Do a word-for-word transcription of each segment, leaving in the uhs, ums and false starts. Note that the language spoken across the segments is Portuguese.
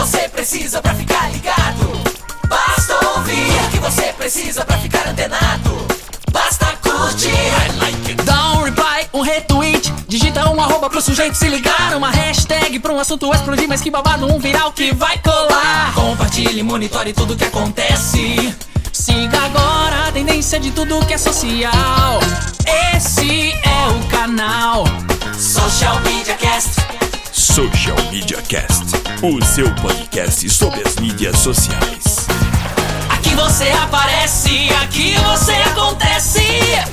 você precisa pra ficar ligado. Basta ouvir o que você precisa pra ficar antenado. Basta curtir. I like it. Dá um reply, um retweet. Digita um arroba pro sujeito se ligar. Uma hashtag pra um assunto explodir. Mas que babado, um viral que vai colar. Compartilhe, monitore tudo que acontece. Siga agora a tendência de tudo que é social. Esse é o canal Social Media Cast. Social Media Cast, o seu podcast sobre as mídias sociais. Aqui você aparece, aqui você acontece.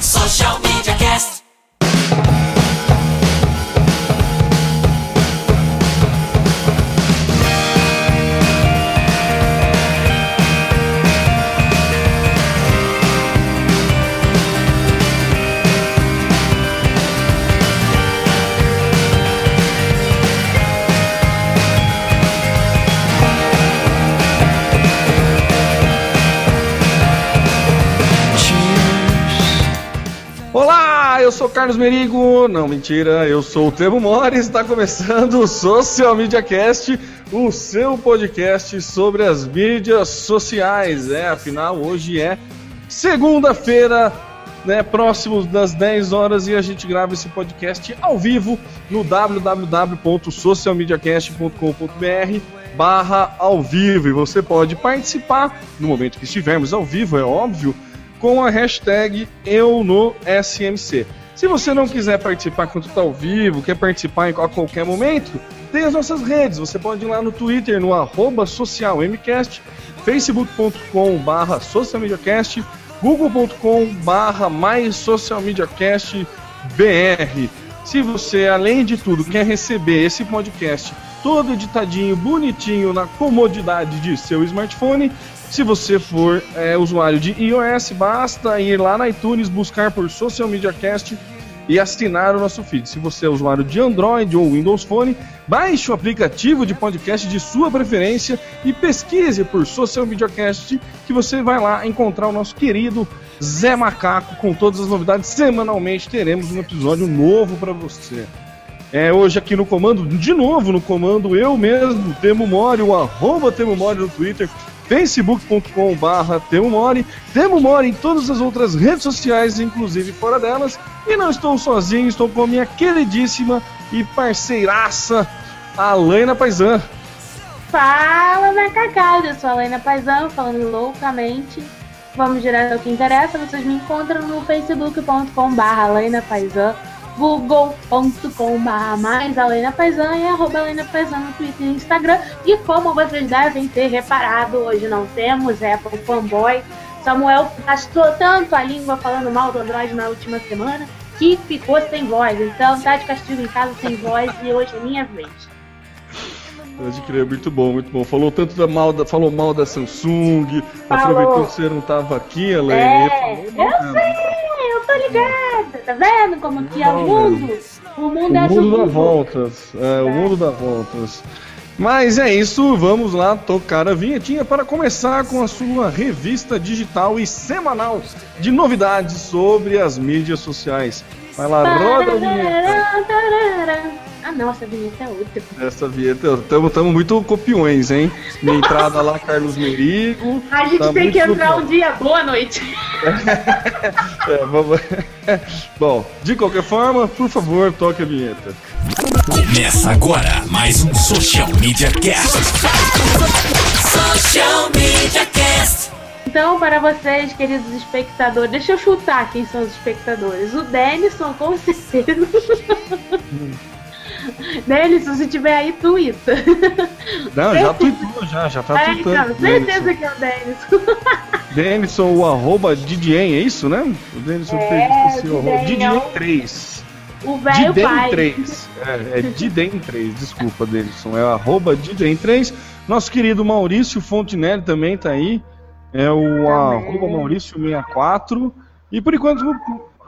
Social Media Cast. Eu sou Carlos Merigo, não, mentira, eu sou o Têmo Mores, está começando o Social Media Cast, o seu podcast sobre as mídias sociais, é, afinal hoje é segunda-feira, né, próximo das dez horas e a gente grava esse podcast ao vivo no w w w ponto social media cast ponto com ponto b r barra ao vivo e você pode participar no momento que estivermos ao vivo, é óbvio, com a hashtag Eu no S M C. Se você não quiser participar quando está ao vivo, quer participar a qualquer momento, tem as nossas redes. Você pode ir lá no Twitter, no arroba socialmcast, facebook ponto com barra socialmediacast, google ponto com barra mais socialmediacastbr. Se você, além de tudo, quer receber esse podcast todo editadinho, bonitinho, na comodidade de seu smartphone, se você for é, usuário de iOS, basta ir lá na iTunes, buscar por Social Media Cast e assinar o nosso feed. Se você é usuário de Android ou Windows Phone, baixe o aplicativo de podcast de sua preferência e pesquise por Social Media Cast, que você vai lá encontrar o nosso querido Zé Macaco com todas as novidades. Semanalmente teremos um episódio novo para você. É, hoje aqui no comando, de novo no comando, eu mesmo, Têmo Mori, o arroba Têmo Mori no Twitter, facebook ponto com barra Têmo Mori, Têmo Mori em todas as outras redes sociais, inclusive fora delas. E não estou sozinho, estou com a minha queridíssima e parceiraça, Alaina Paisan. Fala, Macacau, eu sou a Helena Paisan, falando loucamente. Vamos direto ao que interessa, vocês me encontram no facebook ponto com barra Alaina Paisan, google ponto com barra mais Alaina Paisan e arroba Alaina Paisan no Twitter e Instagram. E como vocês devem ter reparado, hoje não temos Apple Fanboy. Samuel gastou tanto a língua falando mal do Android na última semana que ficou sem voz. Então tá de castigo em casa sem voz e hoje é minha vez. Pode crer, muito bom, muito bom. Falou tanto da mal da, falou mal da Samsung, falou. Aproveitou que você não tava aqui, Alaina. É, eu sei. Eu tô ligada, tá vendo como que é o mundo? O mundo é o mundo dá voltas, é, o mundo dá voltas. Mas é isso, vamos lá tocar a vinhetinha para começar com a sua revista digital e semanal de novidades sobre as mídias sociais. Vai lá, roda a vinheta. Ah não, essa vinheta é outra. Essa vinheta, estamos muito copiões, hein? Minha entrada lá, Carlos Merigo. A gente tá tem que entrar um dia, boa noite. É, é, vamos... Bom, de qualquer forma, por favor, toque a vinheta. Começa agora mais um Social Media Cast. Social Media Cast. Então, para vocês, queridos espectadores, deixa eu chutar quem são os espectadores. O Denison, com certeza. Hum. Denison, se tiver aí, tuita. Não, já tuitou, já, já tá é, tuitando. Então, certeza que é o Denison. Denison, o arroba Didien, é isso, né? O Denison é, fez o seu Didien três. O velho pai. Didien três. É, é Didien três, desculpa, Denison. É o arroba Didien três. Nosso querido Maurício Fontenelle também tá aí. É o arroba Maurício sessenta e quatro. E por enquanto,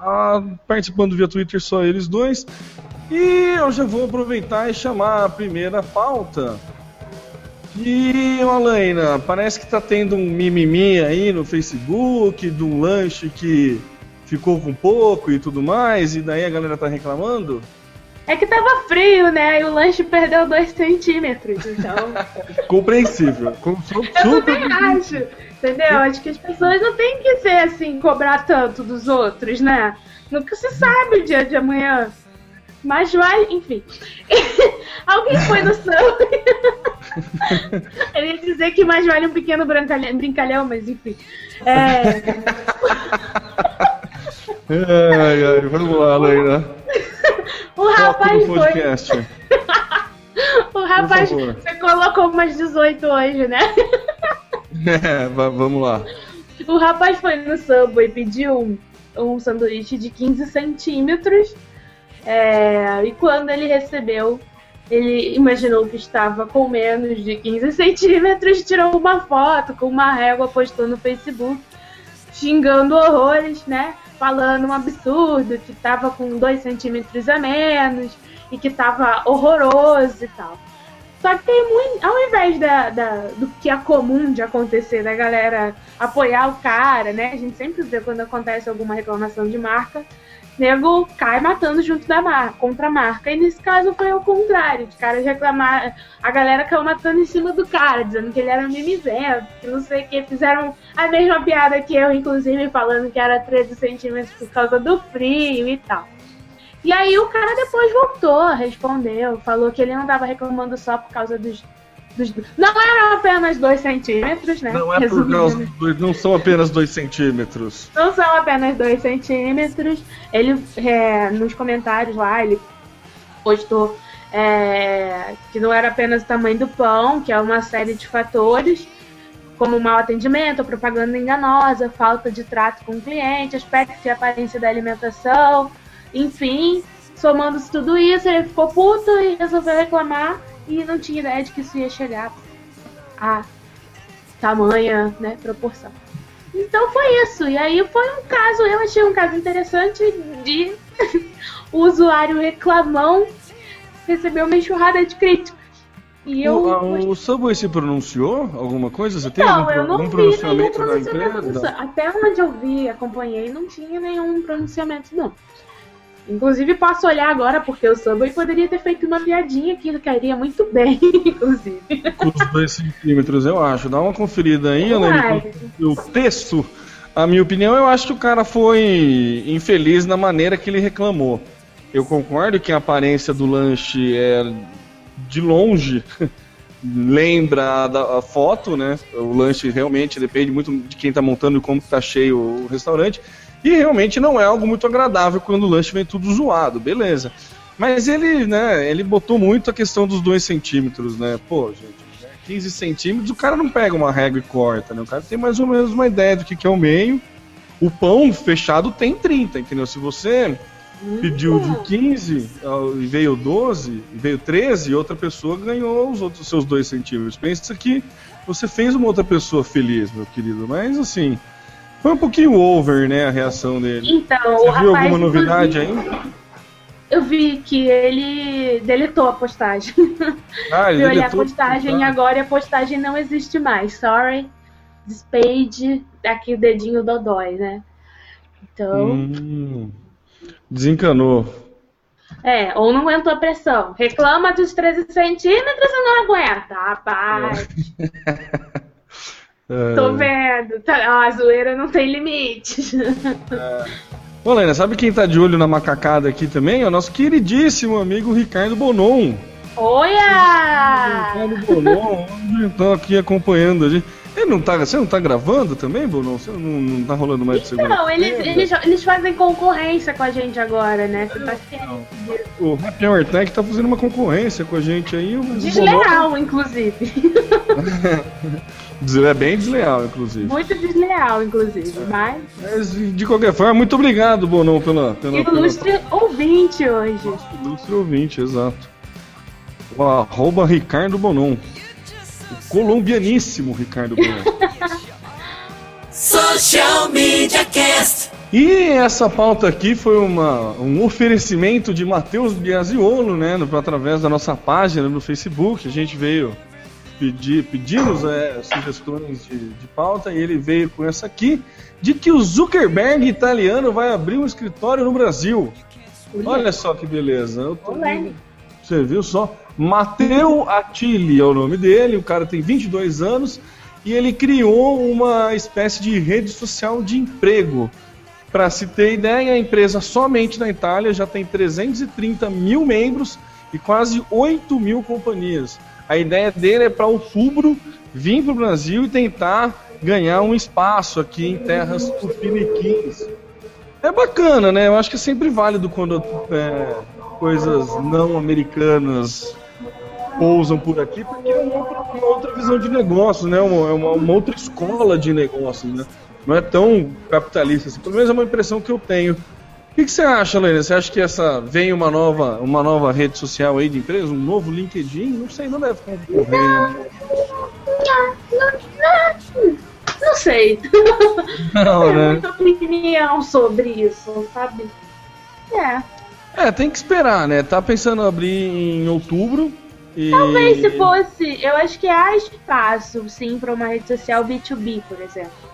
a, participando via Twitter, só eles dois. E eu já vou aproveitar e chamar a primeira pauta. E, Alaina, parece que tá tendo um mimimi aí no Facebook, de um lanche que ficou com pouco e tudo mais, e daí a galera tá reclamando? É que tava frio, né? E o lanche perdeu dois centímetros, então... Compreensível. Eu também acho, entendeu? Acho que as pessoas não têm que ser assim, cobrar tanto dos outros, né? Nunca se sabe o dia de amanhã. Mas vai, enfim. Alguém foi no Subway. Eu ia dizer que mais vale um pequeno brincalhão, mas enfim. É... ai, ai, vamos lá, Leila. O rapaz foi. O rapaz, você colocou umas dezoito hoje, né? É, vamos lá. O rapaz foi no Subway e pediu um, um sanduíche de quinze centímetros. É, e quando ele recebeu, ele imaginou que estava com menos de quinze centímetros, tirou uma foto com uma régua, postou no Facebook, xingando horrores, né? Falando um absurdo, que estava com dois centímetros a menos e que estava horroroso e tal. Só que tem muito, ao invés da, da, do que é comum de acontecer, da galera apoiar o cara, né? A gente sempre vê quando acontece alguma reclamação de marca, nego cai matando junto da marca, contra a marca. E nesse caso foi o contrário, de caras reclamar, a galera caiu matando em cima do cara, dizendo que ele era mimizento, que não sei o que, fizeram a mesma piada que eu, inclusive, falando que era treze centímetros por causa do frio e tal. E aí o cara depois voltou, respondeu, falou que ele não tava reclamando só por causa dos... dos não eram apenas dois centímetros, né? Não, é por causa dos, não são apenas dois centímetros. Não são apenas dois centímetros. Ele, é, nos comentários lá, ele postou é, que não era apenas o tamanho do pão, que é uma série de fatores, como mau atendimento, propaganda enganosa, falta de trato com o cliente, aspecto e aparência da alimentação... Enfim, somando-se tudo isso, ele ficou puto e resolveu reclamar e não tinha ideia de que isso ia chegar a tamanha, né, proporção. Então foi isso. E aí foi um caso, eu achei um caso interessante de o usuário reclamão recebeu uma enxurrada de críticas. E eu o, o Subway se pronunciou alguma coisa? Você tem não, algum, eu não algum vi pronunciamento, pronunciamento da empresa? Até onde eu vi, acompanhei, não tinha nenhum pronunciamento, não. Inclusive, posso olhar agora, porque o Subway poderia ter feito uma piadinha que ele cairia muito bem, inclusive. Com os dois centímetros, eu acho. Dá uma conferida aí, Helena. O texto, a minha opinião, eu acho que o cara foi infeliz na maneira que ele reclamou. Eu concordo que a aparência do lanche é, de longe, lembra a, a foto, né? O lanche realmente depende muito de quem tá montando e como tá cheio o restaurante. E realmente não é algo muito agradável quando o lanche vem tudo zoado, beleza. Mas ele, né, ele botou muito a questão dos dois centímetros, né? Pô, gente, quinze centímetros, o cara não pega uma régua e corta, né? O cara tem mais ou menos uma ideia do que, que é o meio. O pão fechado tem trinta, entendeu? Se você pediu de quinze e veio doze, veio treze, outra pessoa ganhou os outros seus dois centímetros. Pensa que você fez uma outra pessoa feliz, meu querido, mas assim... Foi um pouquinho over, né, a reação dele. Então, você viu alguma novidade aí? Eu vi que ele deletou a postagem. Ah, ele eu olhei a postagem agora e a postagem não existe mais. Sorry, this page, aqui o dedinho dodói, né? Então... Hum, desencanou. É, ou não aguentou a pressão. Reclama dos treze centímetros ou não aguenta. Rapaz... É. É... Tô vendo, tá, a zoeira não tem limites. É. Ô, Lena, sabe quem tá de olho na macacada aqui também? É o nosso queridíssimo amigo Ricardo Bonon. Olha! Ricardo Bonon, tá aqui acompanhando a gente. Ele não tá, você não tá gravando também, Bonon? Você não, não tá rolando mais de segunda? Não, eles, eles, eles fazem concorrência com a gente agora, né? Você tá querendo. O Happy Hour Tech tá fazendo uma concorrência com a gente aí. Desleal, Bonon... inclusive. É bem desleal, inclusive. Muito desleal, inclusive, mas... mas de qualquer forma, muito obrigado, Bonon, pela... pela ilustre pela... ouvinte hoje. Ilustre ouvinte, exato. O arroba Ricardo Bonon. O colombianíssimo Ricardo Bonon. Social Media Cast. E essa pauta aqui foi uma, um oferecimento de Matheus Biasiolo, né? Através da nossa página no Facebook. A gente veio... Pedir, pedimos é, sugestões de, de pauta e ele veio com essa aqui, de que o Zuckerberg italiano vai abrir um escritório no Brasil. Olha só que beleza. Eu tô... Você viu só? Mateu Attili é o nome dele, o cara tem vinte e dois anos e ele criou uma espécie de rede social de emprego. Para se ter ideia, a empresa somente na Itália já tem trezentos e trinta mil membros e quase oito mil companhias. A ideia dele é para o outubro vir para o Brasil e tentar ganhar um espaço aqui em terras tupiniquins. É bacana, né? Eu acho que é sempre válido quando é, coisas não americanas pousam por aqui, porque é uma, uma outra visão de negócio, né? Uma, uma, uma outra escola de negócios, né? Não é tão capitalista assim, pelo menos é uma impressão que eu tenho. O que, que você acha, Helena? Você acha que essa vem uma nova, uma nova rede social aí de empresa? Um novo LinkedIn? Não sei, não deve concorrer. Não, não, não, não sei. Não, né? Muita opinião sobre isso, sabe? É. É, tem que esperar, né? Tá pensando em abrir em outubro. E... Talvez se fosse, eu acho que há espaço, sim, para uma rede social B dois B, por exemplo.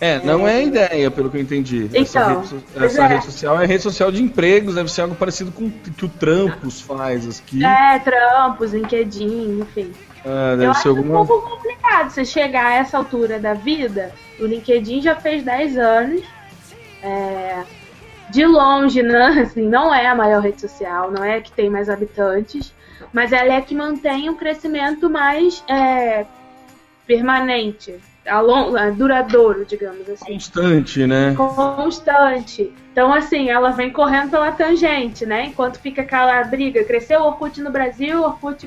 É, não é a ideia, pelo que eu entendi. Então, essa rede, essa é. rede social é rede social de empregos, deve ser algo parecido com o que o Trampos faz aqui. É, Trampos, LinkedIn, enfim. É, deve eu ser acho alguma... um pouco complicado você chegar a essa altura da vida. O LinkedIn já fez dez anos. É, de longe, né? Assim, não é a maior rede social, não é a que tem mais habitantes, mas ela é a que mantém um crescimento mais é, permanente. A long, a duradouro, digamos assim. Constante, né? Constante. Então, assim, ela vem correndo pela tangente, né? Enquanto fica aquela briga. Cresceu o Orkut no Brasil, o Orkut...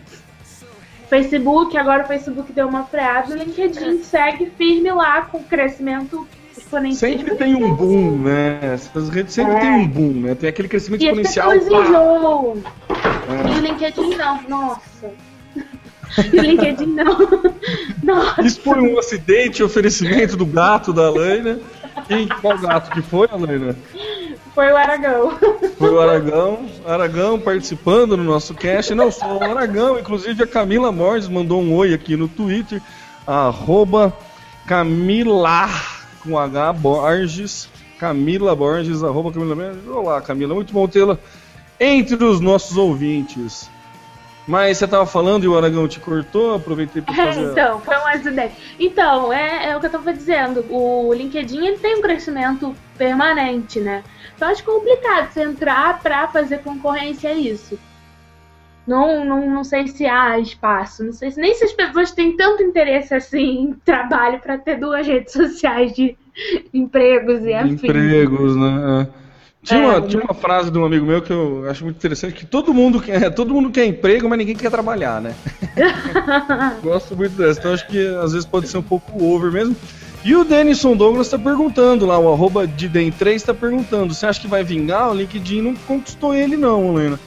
Facebook, agora o Facebook deu uma freada. O LinkedIn segue firme lá com o crescimento exponencial. Sempre tem um boom, né? Essas redes sempre é. tem um boom, né? Tem aquele crescimento e exponencial. As pessoas enjoam. É. E o LinkedIn não. Nossa... E o LinkedIn não. Nossa. Isso foi um acidente, oferecimento do gato da Alaina. Quem, qual gato que foi, Alaina? Foi o Aragão. Foi o Aragão. Aragão participando no nosso cast. Não só o Aragão, inclusive a Camila Borges mandou um oi aqui no Twitter. Arroba Camila, com H, Borges. Camila Borges, arroba Camila Borges. Olá, Camila. Muito bom tê-la entre os nossos ouvintes. Mas você tava falando e o Aragão te cortou, aproveitei para fazer... É, então, foi uma ideia. Então, é, é o que eu tava dizendo, o LinkedIn ele tem um crescimento permanente, né? Então acho complicado você entrar para fazer concorrência a isso. Não, não, não sei se há espaço, não sei se, nem se as pessoas têm tanto interesse assim em trabalho para ter duas redes sociais de empregos e afins. Empregos, né? Tinha uma, tinha uma frase de um amigo meu que eu acho muito interessante, que todo mundo quer, todo mundo quer emprego, mas ninguém quer trabalhar, né? Gosto muito dessa, então acho que às vezes pode ser um pouco over mesmo. E o Denison Douglas está perguntando lá, o arroba Didien três está perguntando, você acha que vai vingar? O LinkedIn não conquistou ele não, Helena.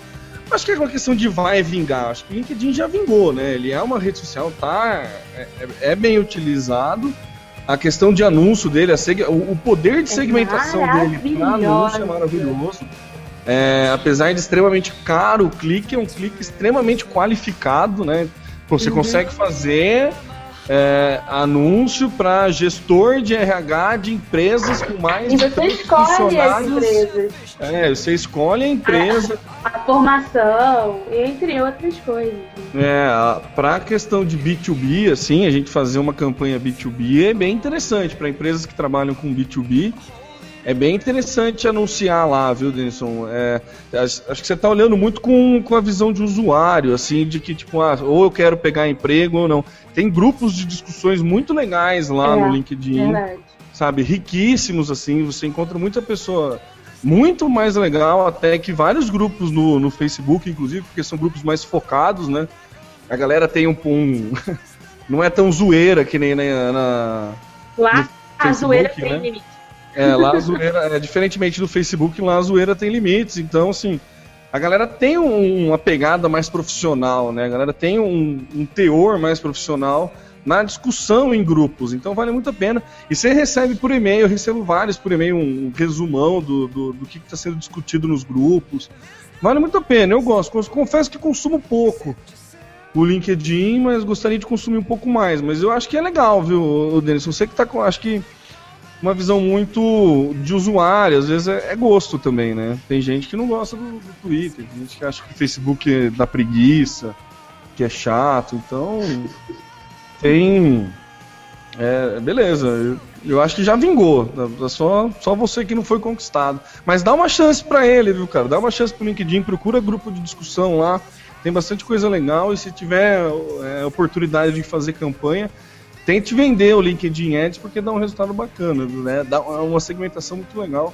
Acho que é uma questão de vai vingar, acho que o LinkedIn já vingou, né? Ele é uma rede social, tá, é, é bem utilizado. A questão de anúncio dele, a seg... o poder de segmentação é dele para anúncio é maravilhoso. É, apesar de extremamente caro, o clique é um clique extremamente qualificado, né? Você uhum. consegue fazer é, anúncio para gestor de R H de empresas com mais de funcionários. É, você escolhe a empresa. A, a formação, entre outras coisas. É, para a questão de B dois B, assim, a gente fazer uma campanha B dois B é bem interessante. Para empresas que trabalham com B dois B, é bem interessante anunciar lá, viu, Denison? É, acho que você está olhando muito com, com a visão de usuário, assim, de que, tipo, ah, ou eu quero pegar emprego ou não. Tem grupos de discussões muito legais lá é, no LinkedIn, é sabe? Riquíssimos, assim, você encontra muita pessoa... Muito mais legal até que vários grupos no, no Facebook, inclusive, porque são grupos mais focados, né? A galera tem um... um não é tão zoeira que nem na... na lá a Facebook, zoeira tem né? limites. É, lá a zoeira... é, diferentemente do Facebook, lá a zoeira tem limites. Então, assim, a galera tem um, uma pegada mais profissional, né? A galera tem um, um teor mais profissional na discussão em grupos, então vale muito a pena. E você recebe por e-mail, eu recebo vários por e-mail, um resumão do, do, do que está sendo discutido nos grupos. Vale muito a pena, eu gosto. Confesso que consumo pouco o LinkedIn, mas gostaria de consumir um pouco mais. Mas eu acho que é legal, viu, Denison? Você que está com... Acho que uma visão muito de usuário, às vezes é, é gosto também, né? Tem gente que não gosta do, do Twitter, tem gente que acha que o Facebook dá preguiça, que é chato, então tem... É, beleza, eu, eu acho que já vingou, tá? só, só você que não foi conquistado. Mas dá uma chance pra ele, viu, cara? Dá uma chance pro LinkedIn, procura grupo de discussão lá, tem bastante coisa legal, e se tiver é, oportunidade de fazer campanha, tente vender o LinkedIn Ads, porque dá um resultado bacana, né? Dá uma segmentação muito legal.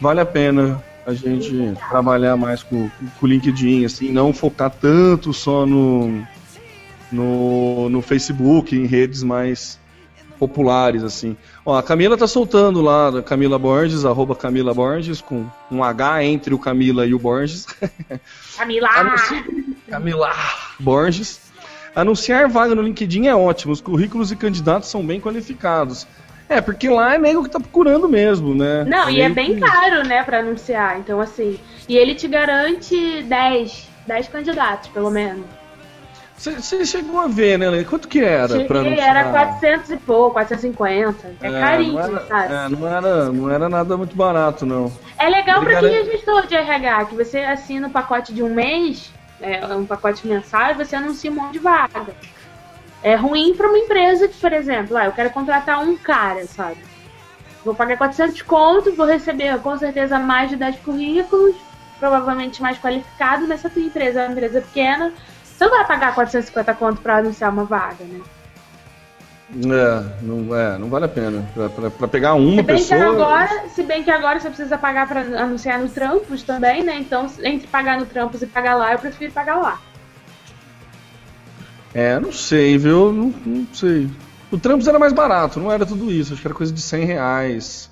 Vale a pena a gente trabalhar mais com o LinkedIn, assim, não focar tanto só no, no, no Facebook, em redes mais populares, assim. Ó, a Camila tá soltando lá, a Camila Borges, arroba Camila Borges, com um H entre o Camila e o Borges. Camila! Camila Borges. Anunciar vaga no LinkedIn é ótimo, os currículos e candidatos são bem qualificados. É, porque lá é nego que tá procurando mesmo, né? Não, é e é bem que... caro, né, pra anunciar, então assim... E ele te garante dez, dez candidatos, pelo menos. Você chegou a ver, né, Lê? Quanto que era? Cheguei, pra anunciar? Era quatrocentos e pouco, quatrocentos e cinquenta. É, é carinho, sabe? É, não era, não era nada muito barato, não. É legal ele pra garante... quem é gestor de R H, que você assina o pacote de um mês... É um pacote mensal e você anuncia um monte de vaga. É ruim para uma empresa que, por exemplo, ah, eu quero contratar um cara, sabe? Vou pagar quatrocentos conto, vou receber com certeza mais de dez currículos, provavelmente mais qualificado, mas se a tua empresa é uma empresa pequena, você não vai pagar quatrocentos e cinquenta conto para anunciar uma vaga, né? É, não, é, não vale a pena. Pra, pra, pra pegar uma se bem pessoa... Que agora, se bem que agora você precisa pagar pra anunciar no Trampos também, né? Então, entre pagar no Trampos e pagar lá, eu prefiro pagar lá. É, não sei, viu? Não, não sei. O Trampos era mais barato, não era tudo isso. Acho que era coisa de cem reais.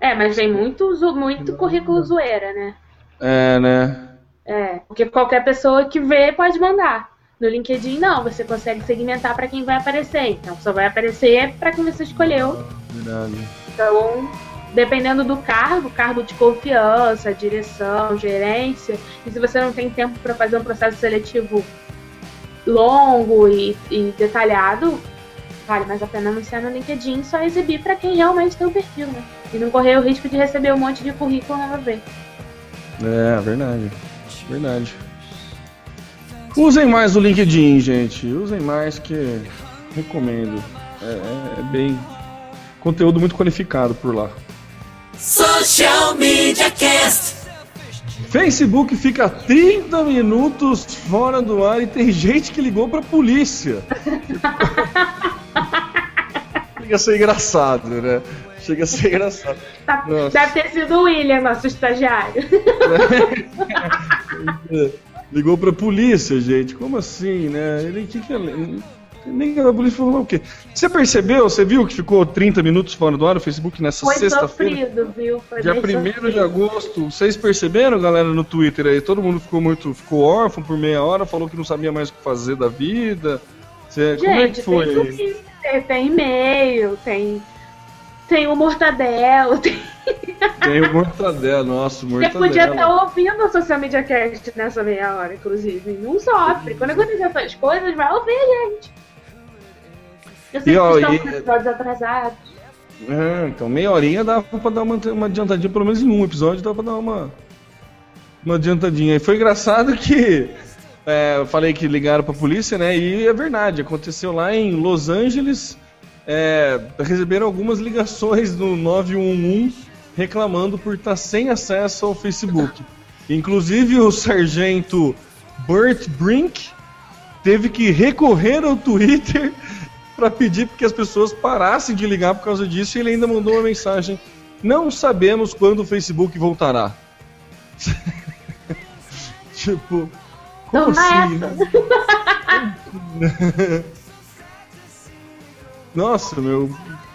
É, mas tem muito, muito currículo zoeira, né? É, né? É, porque qualquer pessoa que vê pode mandar. No LinkedIn, não, você consegue segmentar para quem vai aparecer. Então, só vai aparecer para quem você escolheu. Verdade. Então, dependendo do cargo, cargo de confiança, direção, gerência, e se você não tem tempo para fazer um processo seletivo longo e, e detalhado, vale mais a pena anunciar no LinkedIn, só exibir para quem realmente tem o perfil, né? E não correr o risco de receber um monte de currículo nada a ver. É, verdade. Verdade. Usem mais o LinkedIn, gente. Usem mais, que recomendo. É, é, é bem... Conteúdo muito qualificado por lá. Social Media Cast. Facebook fica trinta minutos fora do ar e tem gente que ligou pra polícia. Chega a ser engraçado, né? Chega a ser engraçado. Tá, deve ter sido o William, nosso estagiário. Ligou pra polícia, gente. Como assim, né? Ele que que é... Nem que a polícia falou o quê? Você percebeu? Você viu que ficou trinta minutos fora do ar o Facebook nessa sexta-feira? Foi sofrido, viu? Foi dia primeiro de agosto. Vocês perceberam, galera, no Twitter aí? Todo mundo ficou muito, ficou órfão por meia hora, falou que não sabia mais o que fazer da vida. Cê... Gente, como é que foi? Tem, aí? Tem, tem e-mail, tem... Tem o Mortadelo, tem... Tem o Mortadelo, nossa, o Mortadelo. Você podia estar ouvindo a Social Media Cast nessa meia hora, inclusive. Não sofre. Quando acontecer essas coisas, vai ouvir a gente. Eu sei e, que ó, estão com e... episódios atrasados. É, então meia horinha dava pra dar uma, uma adiantadinha, pelo menos em um episódio dava pra dar uma, uma adiantadinha. E foi engraçado que... É, eu falei que ligaram pra polícia, né? E é verdade, aconteceu lá em Los Angeles... É, receberam algumas ligações no nove um um reclamando por estar sem acesso ao Facebook. Inclusive o sargento Burt Brink teve que recorrer ao Twitter para pedir que as pessoas parassem de ligar por causa disso, e ele ainda mandou uma mensagem: não sabemos quando o Facebook voltará. Tipo, como assim? Nossa, meu...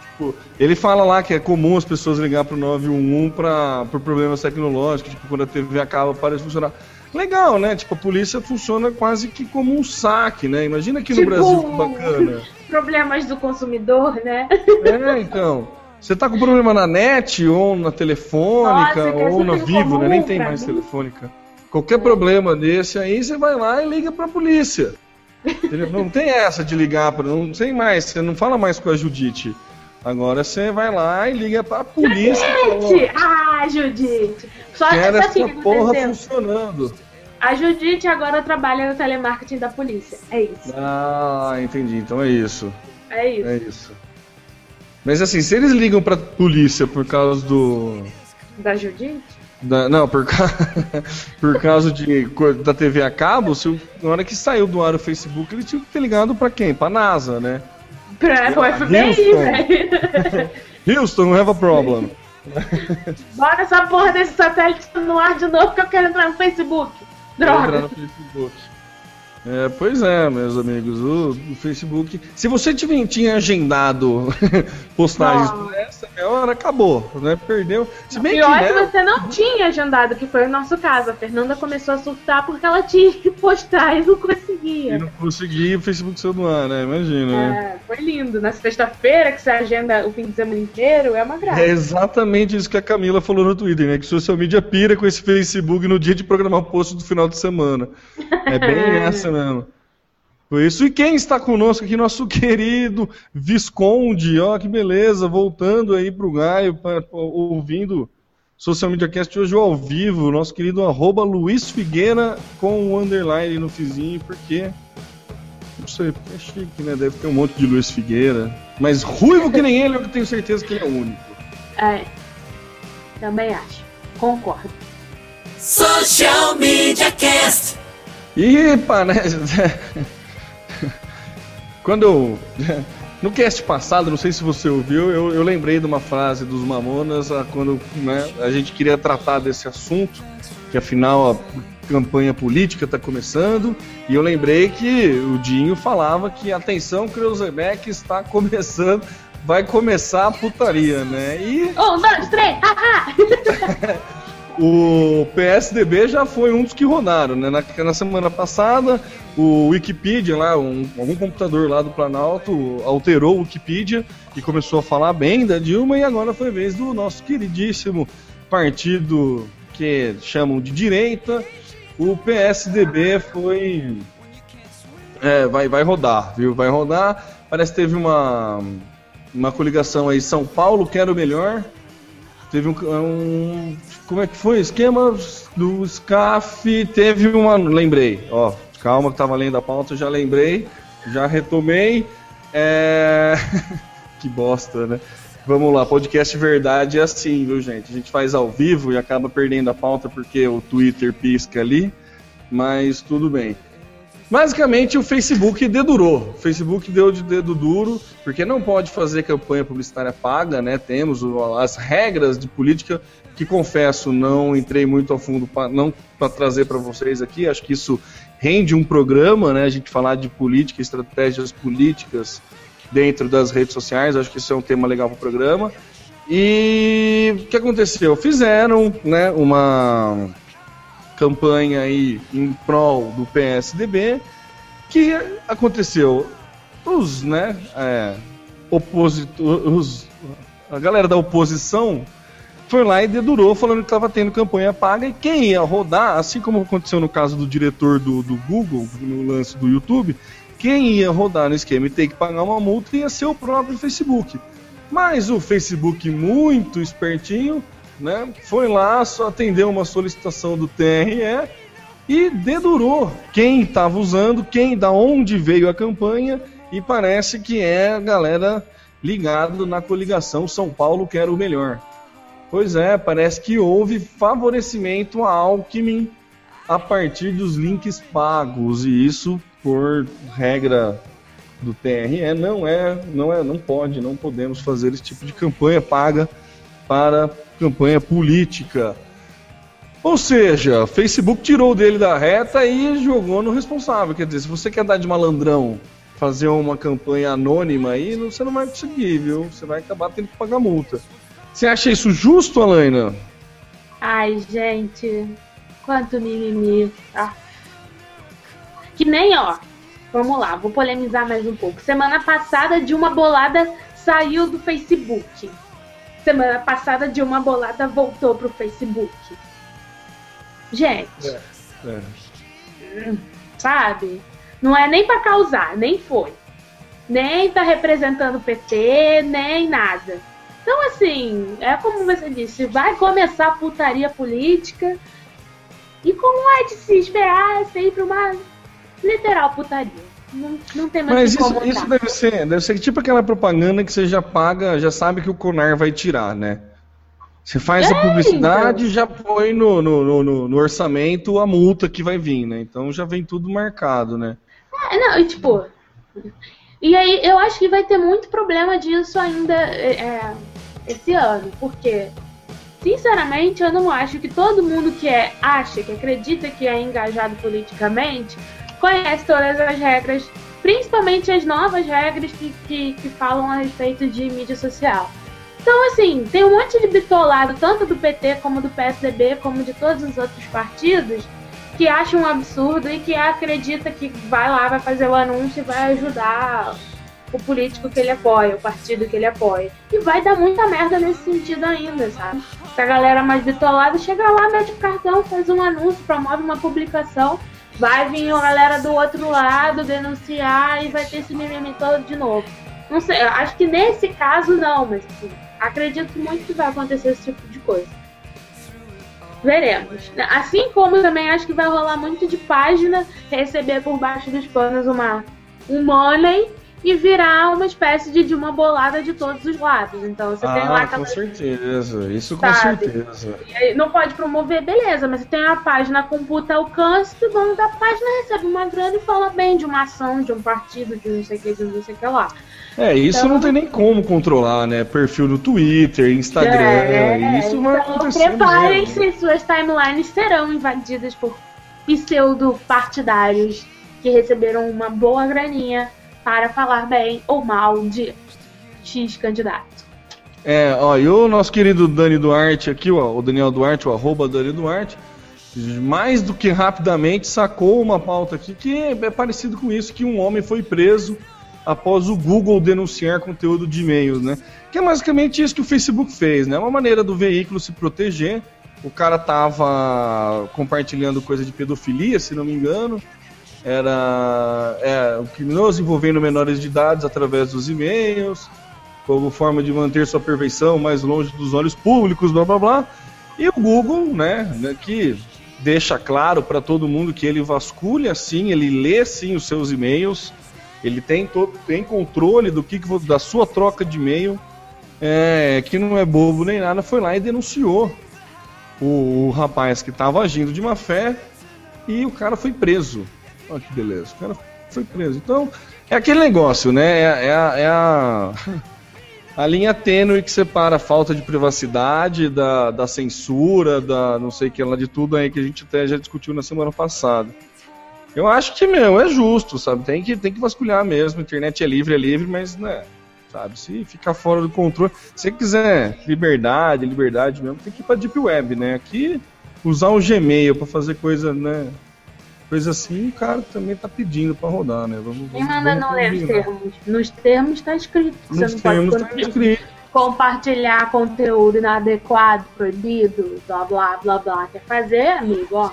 Tipo, ele fala lá que é comum as pessoas ligarem pro nove um um pra, por problemas tecnológicos, tipo, quando a T V acaba, para de funcionar. Legal, né? Tipo, a polícia funciona quase que como um saque, né? Imagina aqui tipo, no Brasil, que bacana. Problemas do consumidor, né? É, então. Você tá com problema na net, ou na telefônica, nossa, ou na Vivo, né? Nem tem mais mim. Telefônica. Qualquer problema desse aí, você vai lá e liga pra polícia. Não tem essa de ligar, pra, não sei mais, você não fala mais com a Judite. Agora você vai lá e liga pra polícia. Judite! Ah, Judite! Só quero essa assim, porra dizendo. Funcionando. A Judite agora trabalha no telemarketing da polícia. É isso. Ah, entendi. Então é isso. É isso. É isso. Mas assim, se eles ligam pra polícia por causa do... Da Judite? Da, não, por, ca... por causa de, da T V a cabo, se, na hora que saiu do ar o Facebook, ele tinha que ter ligado pra quem? Pra NASA, né? Pra o F B I, velho. Houston, we have a problem. Bora essa porra desse satélite no ar de novo que eu quero entrar no Facebook. Droga. Entrar no Facebook. É, pois é, meus amigos. O, o Facebook. Se você tiver, tinha agendado postagens não. Essa hora, acabou, né? Perdeu. Se bem pior que, né? Que você não tinha agendado, que foi o nosso caso. A Fernanda começou a surtar porque ela tinha que postar e não conseguia. E não conseguia, o Facebook saiu do ar, né? Imagina. É, né? Foi lindo. Na sexta-feira que você agenda o fim de semana inteiro, é uma graça. É exatamente isso que a Camila falou no Twitter, né? Que social media pira com esse Facebook no dia de programar o post do final de semana. É bem essa mesmo. Foi isso. E quem está conosco aqui? Nosso querido Visconde. Ó, que beleza. Voltando aí pro Gaio, pra, ouvindo Social Media Cast hoje ao vivo. Nosso querido arroba Luiz Figueira com o um underline no fizinho, porque... Não sei, porque é chique, né? Deve ter um monte de Luiz Figueira. Mas ruivo que nem ele, eu tenho certeza que ele é o único. É. Também acho. Concordo. Social Media Cast. E parece... Quando eu... No cast passado, não sei se você ouviu, eu, eu lembrei de uma frase dos Mamonas, quando, né, a gente queria tratar desse assunto, que afinal a campanha política está começando, e eu lembrei que o Dinho falava que, atenção, Creuzebeck está começando, vai começar a putaria, né? E... Um, dois, três, haha! O P S D B já foi um dos que rodaram, né? Na, na semana passada, o Wikipedia, lá, um, algum computador lá do Planalto alterou o Wikipedia e começou a falar bem da Dilma, e agora foi vez do nosso queridíssimo partido que chamam de direita. O P S D B foi... É, vai, vai rodar, viu? Vai rodar. Parece que teve uma, uma coligação aí, São Paulo, quero melhor... Teve um, um... Como é que foi? Esquema do S C A F... Teve uma... Lembrei. Ó, calma que tava lendo a pauta, já lembrei. Já retomei. É... Que bosta, né? Vamos lá, podcast verdade é assim, viu, gente? A gente faz ao vivo e acaba perdendo a pauta porque o Twitter pisca ali. Mas tudo bem. Basicamente, o Facebook dedurou. O Facebook deu de dedo duro, porque não pode fazer campanha publicitária paga, né? Temos as regras de política, que confesso, não entrei muito a fundo para trazer para vocês aqui. Acho que isso rende um programa, né? A gente falar de política, estratégias políticas dentro das redes sociais. Acho que isso é um tema legal para o programa. E o que aconteceu? Fizeram, né, uma... campanha aí em prol do P S D B, que aconteceu, os, né, é, opositores, a galera da oposição foi lá e dedurou, falando que estava tendo campanha paga, e quem ia rodar, assim como aconteceu no caso do diretor do, do Google, no lance do YouTube, quem ia rodar no esquema e ter que pagar uma multa ia ser o próprio Facebook. Mas o Facebook, muito espertinho, né? Foi lá, só atendeu uma solicitação do T R E e dedurou quem estava usando, quem, da onde veio a campanha, e parece que é a galera ligada na coligação São Paulo Quero o Melhor. Pois é, parece que houve favorecimento a Alckmin a partir dos links pagos, e isso, por regra do T R E, não é, não é, não pode, não podemos fazer esse tipo de campanha paga para campanha política. Ou seja, Facebook tirou dele da reta e jogou no responsável. Quer dizer, se você quer dar de malandrão, fazer uma campanha anônima aí, você não vai conseguir, viu? Você vai acabar tendo que pagar multa. Você acha isso justo, Alaina? Ai, gente, quanto mimimi. Ah. Que nem, ó, vamos lá, vou polemizar mais um pouco. Semana passada, de uma bolada, saiu do Facebook. Semana passada, de uma bolada, voltou pro Facebook. Gente. É, é. Sabe? Não é nem pra causar, nem foi. nem tá representando o P T, nem nada. Então, assim, é como você disse, vai começar a putaria política, e como é de se esperar sair pra uma literal putaria? Não, não tem mais. Mas isso, isso deve ser, deve ser tipo aquela propaganda que você já paga, já sabe que o Conar vai tirar, né? Você faz é, a publicidade e então. já põe no, no, no, no orçamento a multa que vai vir, né? Então já vem tudo marcado, né? É, não, e tipo... E aí eu acho que vai ter muito problema disso ainda é, esse ano, porque, sinceramente, eu não acho que todo mundo que é, acha, que acredita que é engajado politicamente... conhece todas as regras, principalmente as novas regras que, que, que falam a respeito de mídia social. Então, assim, tem um monte de bitolado, tanto do P T como do P S D B, como de todos os outros partidos, que acham um absurdo e que acredita que vai lá, vai fazer o anúncio e vai ajudar o político que ele apoia, o partido que ele apoia. E vai dar muita merda nesse sentido ainda, sabe? Essa galera mais bitolada chega lá, mete o cartão, faz um anúncio, promove uma publicação... Vai vir a galera do outro lado denunciar e vai ter esse mimimi todo de novo. Não sei, acho que nesse caso não, mas assim, acredito muito que vai acontecer esse tipo de coisa. Veremos. Assim como também acho que vai rolar muito de página receber por baixo dos panos uma, um money e virar uma espécie de, de uma bolada de todos os lados. Então você ah, tem lá... com certeza, isso com sabe? certeza. E não pode promover, beleza, mas você tem uma página com puta alcance que o dono da página recebe uma grana e fala bem de uma ação, de um partido, de não sei o que, de não sei o que lá. É, isso então, não tem nem como controlar, né? Perfil no Twitter, Instagram, é, isso então, vai acontecer. Preparem-se, suas timelines serão invadidas por pseudo-partidários que receberam uma boa graninha para falar bem ou mal de X candidato. É, ó, e o nosso querido Dani Duarte aqui, ó, o Daniel Duarte, o arroba Dani Duarte, mais do que rapidamente sacou uma pauta aqui que é parecido com isso, que um homem foi preso após o Google denunciar conteúdo de e-mails, né? Que é basicamente isso que o Facebook fez, né? Uma maneira do veículo se proteger. O cara tava compartilhando coisa de pedofilia, se não me engano, era é, um criminoso envolvendo menores de idade através dos e-mails, como forma de manter sua perfeição mais longe dos olhos públicos, blá blá blá. E o Google, né, né que deixa claro para todo mundo que ele vasculha sim, ele lê sim os seus e-mails, ele tem, todo, tem controle do que, que da sua troca de e-mail, é, que não é bobo nem nada, foi lá e denunciou o, o rapaz que estava agindo de má fé e o cara foi preso. Olha que beleza, o cara foi preso. Então, é aquele negócio, né? É, é, a, é a, a linha tênue que separa a falta de privacidade, da, da censura, da não sei o que lá, de tudo aí que a gente até já discutiu na semana passada. Eu acho que, meu, é justo, sabe? Tem que, tem que vasculhar mesmo. A internet é livre, é livre, mas, né? Sabe? Se ficar fora do controle. Se você quiser liberdade, liberdade mesmo, tem que ir pra Deep Web, né? Aqui, usar o Gmail pra fazer coisa, né? Coisa assim, o cara também tá pedindo pra rodar, né? Vamos, Quem manda vamos não ler os termos? Nos termos tá escrito. Você Nos não termos pode tá escrito. Compartilhar conteúdo inadequado, proibido, blá, blá, blá, blá. Quer fazer, amigo, ó?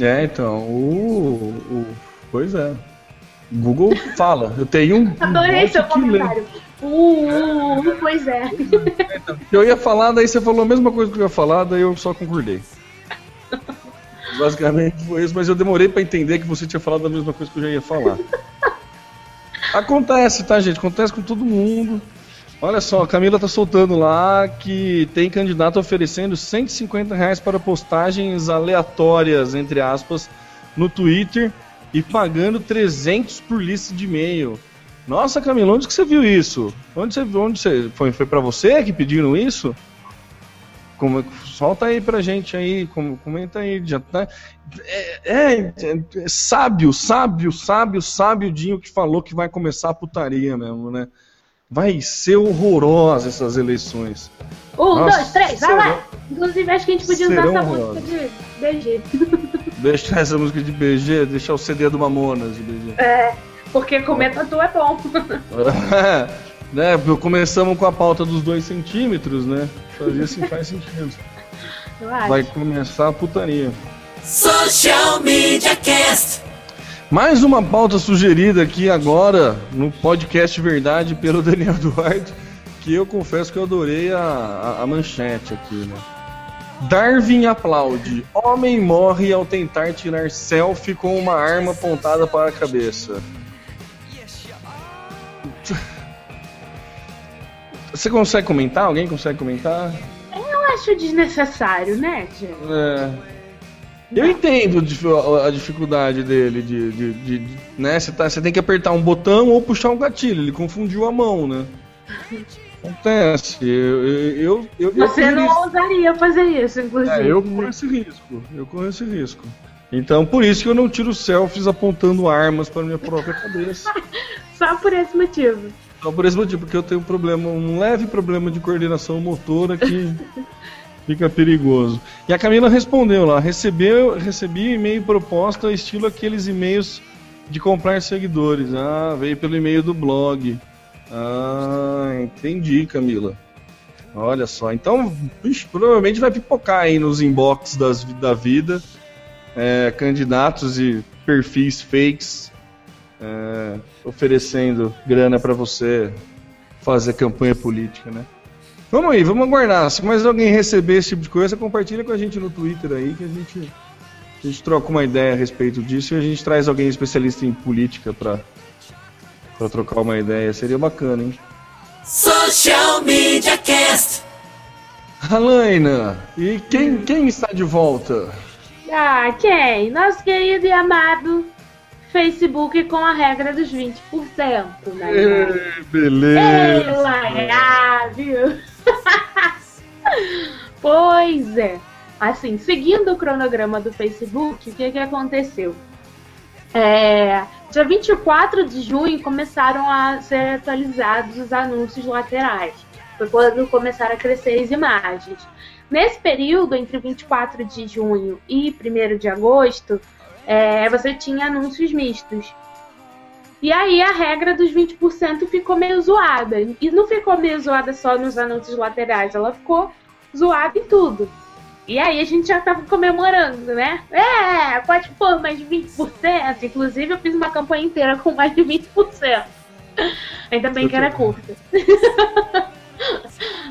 É, então, o... o pois é. Google fala. Eu tenho um... Adorei um seu comentário. Uh, uh, uh, pois é. Eu ia falar, daí você falou a mesma coisa que eu ia falar, daí eu só concordei. Basicamente foi isso, mas eu demorei pra entender que você tinha falado a mesma coisa que eu já ia falar. Acontece, tá, gente? Acontece com todo mundo. Olha só, a Camila tá soltando lá que tem candidato oferecendo cento e cinquenta reais para postagens aleatórias, entre aspas, no Twitter e pagando trezentos por lista de e-mail. Nossa, Camila, onde que você viu isso? Onde você, onde você foi, foi pra você que pediram isso? Como, solta aí pra gente aí, como, comenta aí. Já, né? é, é, é sábio, sábio, sábio, sábio Dinho que falou que vai começar a putaria mesmo, né? Vai ser horrorosa essas eleições. Um, Nossa, dois, três, serão, vai lá! Inclusive acho que a gente podia usar essa horrorosas. música de B G. Deixar essa música de B G, deixar o C D do Mamonas de B G. É, porque comenta tu é bom. Né, começamos com a pauta dos dois centímetros, né? Fazia assim, faz sentido. Vai começar a putaria. Social Media Cast. Mais uma pauta sugerida aqui agora no podcast Verdade pelo Daniel Duarte, que eu confesso que eu adorei a, a, a manchete aqui, né? Darwin aplaude. Homem morre ao tentar tirar selfie com uma arma apontada para a cabeça. Você consegue comentar? Alguém consegue comentar? Eu acho desnecessário, né, Diego? É. Eu entendo a dificuldade dele de, de, de, de né? Você tá, tem que apertar um botão ou puxar um gatilho. Ele confundiu a mão, né? Acontece. Eu, eu, eu, Você eu não risco. ousaria fazer isso, inclusive. É, eu corro esse risco. Eu corro esse risco. Então, por isso que eu não tiro selfies apontando armas para minha própria cabeça. Só por esse motivo. Só por esse motivo, porque eu tenho um problema, um leve problema de coordenação motora que fica perigoso. E a Camila respondeu lá: recebeu, recebi e-mail proposta estilo aqueles e-mails de comprar seguidores. Ah, veio pelo e-mail do blog. Ah, entendi, Camila. Olha só, então bicho, provavelmente vai pipocar aí nos inbox das, da vida é, candidatos e perfis fakes é, oferecendo grana pra você fazer campanha política, né? Vamos aí, vamos aguardar. Se mais alguém receber esse tipo de coisa, compartilha com a gente no Twitter aí, que a gente, a gente troca uma ideia a respeito disso e a gente traz alguém especialista em política pra Pra trocar uma ideia, seria bacana, hein? Social Media Cast. Alaina, e quem, quem está de volta? Ah, quem? Nosso querido e amado Facebook com a regra dos vinte por cento, né? Ei, beleza! Ei, largável! Pois é. Assim, seguindo o cronograma do Facebook, o que que aconteceu? É... Dia vinte e quatro de junho começaram a ser atualizados os anúncios laterais. Foi quando começaram a crescer as imagens. Nesse período, entre vinte e quatro de junho e primeiro de agosto, é, você tinha anúncios mistos. E aí a regra dos vinte por cento ficou meio zoada. E não ficou meio zoada só nos anúncios laterais, ela ficou zoada em tudo. E aí a gente já tava comemorando, né? É, pode pôr mais de vinte por cento. Inclusive eu fiz uma campanha inteira com mais de vinte por cento. Ainda bem que era curta.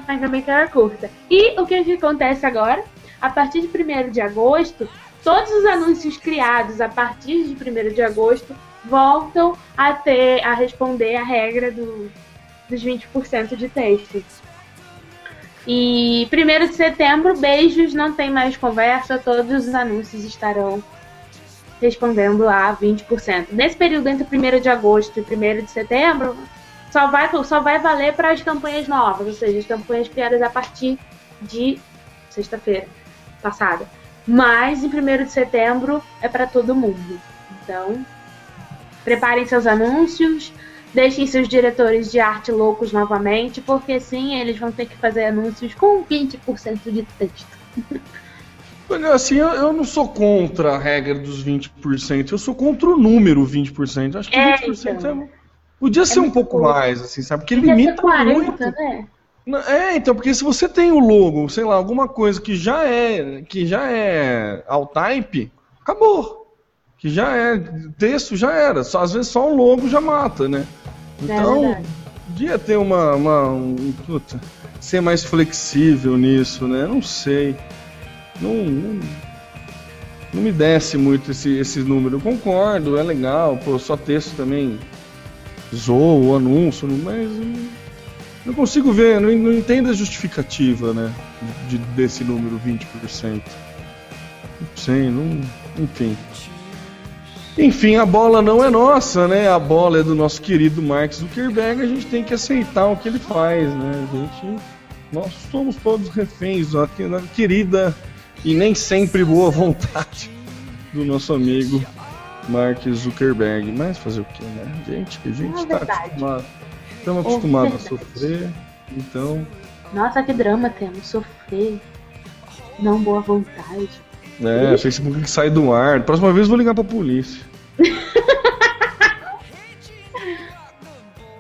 Ainda bem que era curta. E o que acontece agora? A partir de primeiro de agosto, todos os anúncios criados a partir de primeiro de agosto voltam a ter, a responder a regra do, dos vinte por cento de texto. E primeiro de setembro, beijos, não tem mais conversa, todos os anúncios estarão respondendo a vinte por cento. Nesse período entre primeiro de agosto e primeiro de setembro, só vai, só vai valer para as campanhas novas, ou seja, as campanhas criadas a partir de sexta-feira passada. Mas em primeiro de setembro é para todo mundo. Então, preparem seus anúncios. Deixem seus diretores de arte loucos novamente, porque sim, eles vão ter que fazer anúncios com vinte por cento de texto. Olha, assim, eu, eu não sou contra a regra dos vinte por cento, eu sou contra o número vinte por cento. Acho que é, vinte por cento então, é, podia é ser um pouco cool. mais, assim, sabe? Porque podia limita quarenta, muito. Né? É, então, porque se você tem o logo, sei lá, alguma coisa que já é, que já é alt-type, acabou. Que já é, texto já era, só, às vezes só um logo já mata, né? Então, é podia ter uma, uma um, puta, ser mais flexível nisso, né? Não sei, não, não, não me desce muito esse, esse número, eu concordo, é legal, pô, só texto também zoa o anúncio, mas não, não consigo ver, não, não entendo a justificativa, né, de, desse número vinte por cento, não sei, não, enfim... Enfim, a bola não é nossa, né? A bola é do nosso querido Mark Zuckerberg, a gente tem que aceitar o que ele faz, né? A gente, nós somos todos reféns da querida e nem sempre boa vontade do nosso amigo Mark Zuckerberg. Mas fazer o quê, né? A gente, a gente tá acostumado, estamos acostumados a sofrer, então... Nossa, que drama temos, sofrer, não boa vontade... É, o Facebook que sai do ar. Próxima vez eu vou ligar pra polícia.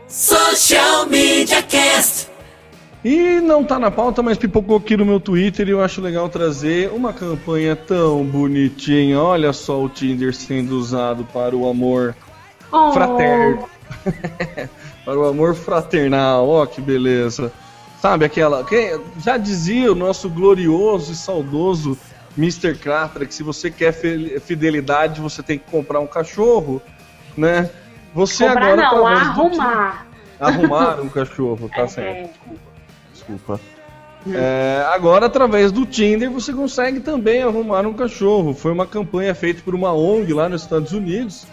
Social Media Cast. E não tá na pauta, mas pipocou aqui no meu Twitter e eu acho legal trazer uma campanha tão bonitinha. Olha só o Tinder sendo usado para o amor oh. fraterno. Para o amor fraternal, ó, oh, que beleza. Sabe aquela... Já dizia o nosso glorioso e saudoso mister Crafter que se você quer fidelidade, você tem que comprar um cachorro, né? Você comprar agora... não, arrumar. Do... Arrumar um cachorro, tá é. certo, desculpa. Desculpa. É, agora, através do Tinder, você consegue também arrumar um cachorro. Foi uma campanha feita por uma O N G lá nos Estados Unidos,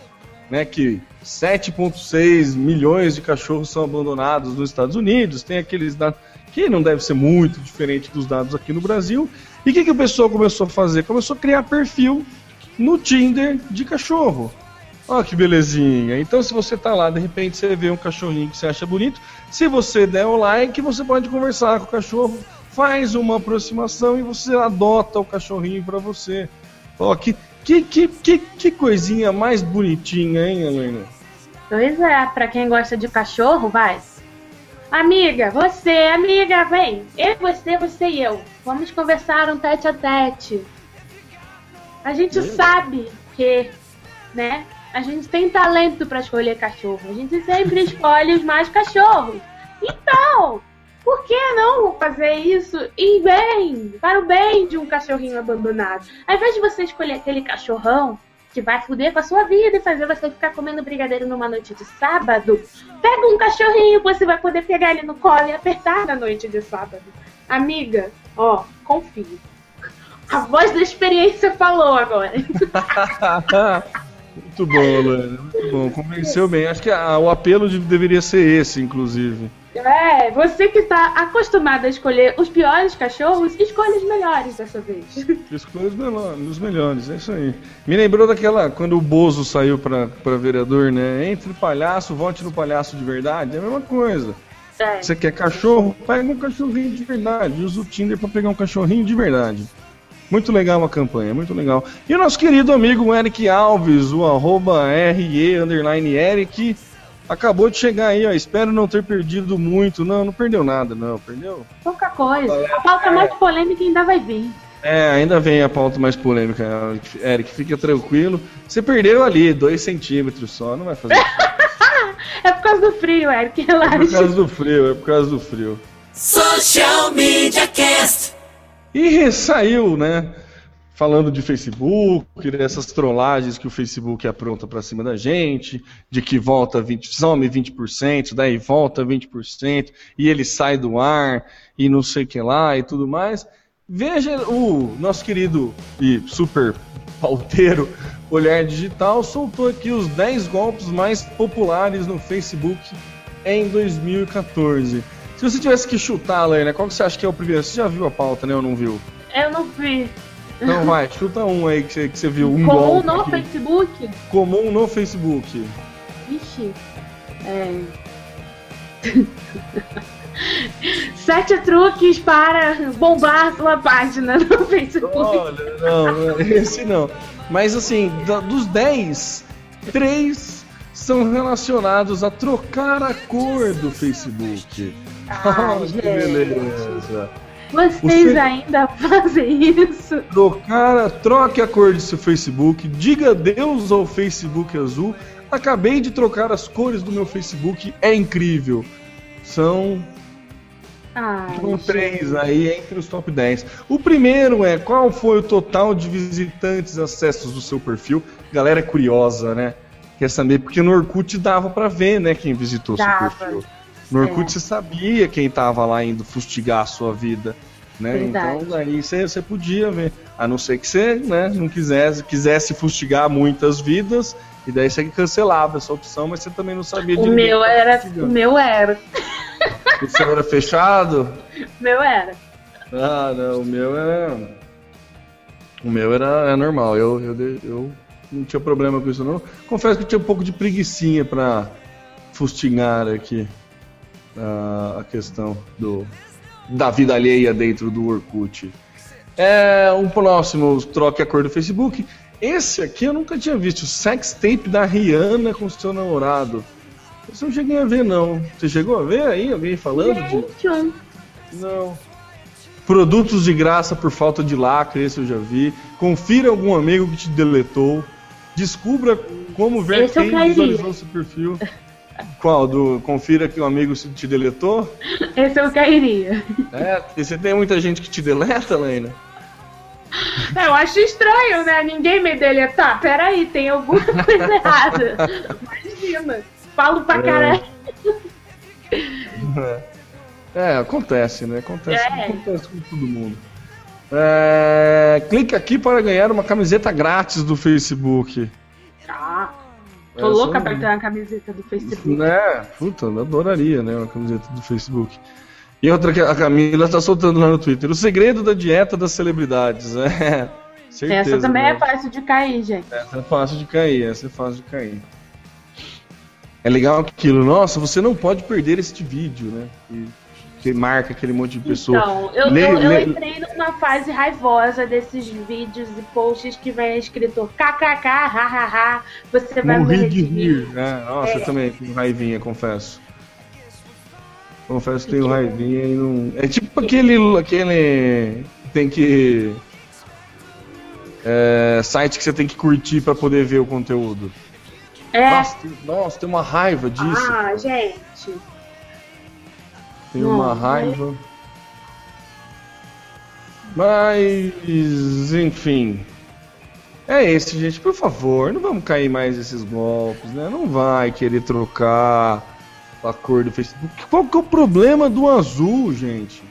né, que sete vírgula seis milhões de cachorros são abandonados nos Estados Unidos. Tem aqueles dados que não deve ser muito diferente dos dados aqui no Brasil. E o que, que o pessoal começou a fazer? Começou a criar perfil no Tinder de cachorro. Ó, que belezinha. Então, se você tá lá, de repente você vê um cachorrinho que você acha bonito, se você der o like, você pode conversar com o cachorro, faz uma aproximação e você adota o cachorrinho pra você. Ó, que, que, que, que, que coisinha mais bonitinha, hein, Helena? Pois é, pra quem gosta de cachorro, vai. Amiga, você, amiga, vem. Eu, você, você e eu. Vamos conversar um tete a tete. A gente Meu. sabe que, né... A gente tem talento pra escolher cachorro. A gente sempre escolhe os mais cachorros. Então, por que não fazer isso e bem, para o bem de um cachorrinho abandonado? Ao invés de você escolher aquele cachorrão que vai fuder com a sua vida e fazer você ficar comendo brigadeiro numa noite de sábado, pega um cachorrinho, você vai poder pegar ele no colo e apertar na noite de sábado. Amiga, ó, confie. A voz da experiência falou agora. Muito bom, Luana. Muito bom. Convenceu bem. Acho que a, o apelo de, deveria ser esse, inclusive. É, você que está acostumado a escolher os piores cachorros, escolha os melhores dessa vez. Escolha os melhores, os melhores, é isso aí. Me lembrou daquela, quando o Bozo saiu para vereador, né? Entre palhaço, vote no palhaço de verdade. É a mesma coisa. É. Você quer cachorro? Pega um cachorrinho de verdade. Usa o Tinder para pegar um cachorrinho de verdade. Muito legal a campanha, muito legal. E o nosso querido amigo Eric Alves, o arroba re, underline Eric, acabou de chegar aí, ó. Espero não ter perdido muito. Não, não perdeu nada, não. Perdeu? Pouca coisa. A pauta mais polêmica ainda vai vir. É, ainda vem a pauta mais polêmica, Eric. Fica tranquilo. Você perdeu ali, dois centímetros só, não vai fazer. É por causa do frio, Eric, relaxa. É por causa do frio, é por causa do frio. Social Media Cast. E saiu, né, falando de Facebook, dessas trollagens que o Facebook apronta pra cima da gente, de que volta vinte por cento, some vinte por cento, daí volta vinte por cento, e ele sai do ar, e não sei o que lá, e tudo mais. Veja o nosso querido e super pauteiro Olhar Digital soltou aqui os dez golpes mais populares no Facebook em dois mil e catorze. Se você tivesse que chutar, Alaina, qual que você acha que é o primeiro? Você já viu a pauta, né? Ou não viu? Eu não vi. Então vai, chuta um aí que você, que você viu. Um Comum no aqui. Facebook? Comum no Facebook. Vixe. É... Sete truques para bombar sua página no Facebook. Olha, não, esse não. Mas assim, dos dez, três são relacionados a trocar a cor do Facebook. Ai, que beleza. Vocês Você... ainda fazem isso? Trocar, troque a cor do seu Facebook. Diga adeus ao Facebook azul. Acabei de trocar as cores do meu Facebook. É incrível. São Ai, três aí entre os top dez. O primeiro é qual foi o total de visitantes acessos do seu perfil. Galera curiosa, né? Quer saber? Porque no Orkut dava pra ver, né? Quem visitou dava. seu perfil. No Orkut é. você sabia quem tava lá indo fustigar a sua vida, né? Verdade. Então daí você, você podia ver, a não ser que você, né, não quisesse, quisesse fustigar muitas vidas, e daí você cancelava essa opção, mas você também não sabia de o ninguém. Meu era, o meu era. O seu era fechado? O meu era. Ah, não, o meu era... O meu era, era normal, eu, eu, eu não tinha problema com isso não. Confesso que eu tinha um pouco de preguicinha pra fustigar aqui. A questão do, da vida alheia dentro do Orkut. É, um próximo, troque a cor do Facebook. Esse aqui eu nunca tinha visto. Sex tape da Rihanna com seu namorado. Esse eu não cheguei a ver, não. Você chegou a ver aí? Alguém falando? Gente, de... Não. Produtos de graça por falta de lacre, esse eu já vi. Confira algum amigo que te deletou. Descubra como ver quem visualizou seu perfil. Qual? Do confira que um amigo te deletou? Esse eu cairia. É, você tem muita gente que te deleta, Helena? Eu acho estranho, né? Ninguém me deletar. Peraí, tem alguma coisa errada. Imagina. Falo pra é. caralho. É. É, acontece, né? Acontece, é. acontece com todo mundo. É, clique aqui para ganhar uma camiseta grátis do Facebook. Ah, tô é, louca só... pra ter uma camiseta do Facebook. É, puta, eu adoraria, né? Uma camiseta do Facebook. E outra que a Camila tá soltando lá no Twitter. O segredo da dieta das celebridades. É, certeza, essa também né? é fácil de cair, gente. Essa é fácil de cair, essa é fácil de cair. É legal aquilo. Nossa, você não pode perder este vídeo, né? E... que marca aquele monte de pessoa. Então, eu, le, eu, eu le... entrei numa fase raivosa desses vídeos e posts que vem escrito kkk, hahaha, você vai morrer de rir. É, nossa, é. eu também tenho raivinha, confesso. Confesso que tenho raivinha e não... É tipo aquele... aquele tem que... É, site que você tem que curtir pra poder ver o conteúdo. É. Nossa, tem, nossa, tem uma raiva disso. Ah, gente... Tem uma raiva. Mas, enfim. É esse, gente. Por favor, não vamos cair mais nesses golpes, né? Não vai querer trocar a cor do Facebook. Qual que é o problema do azul, gente?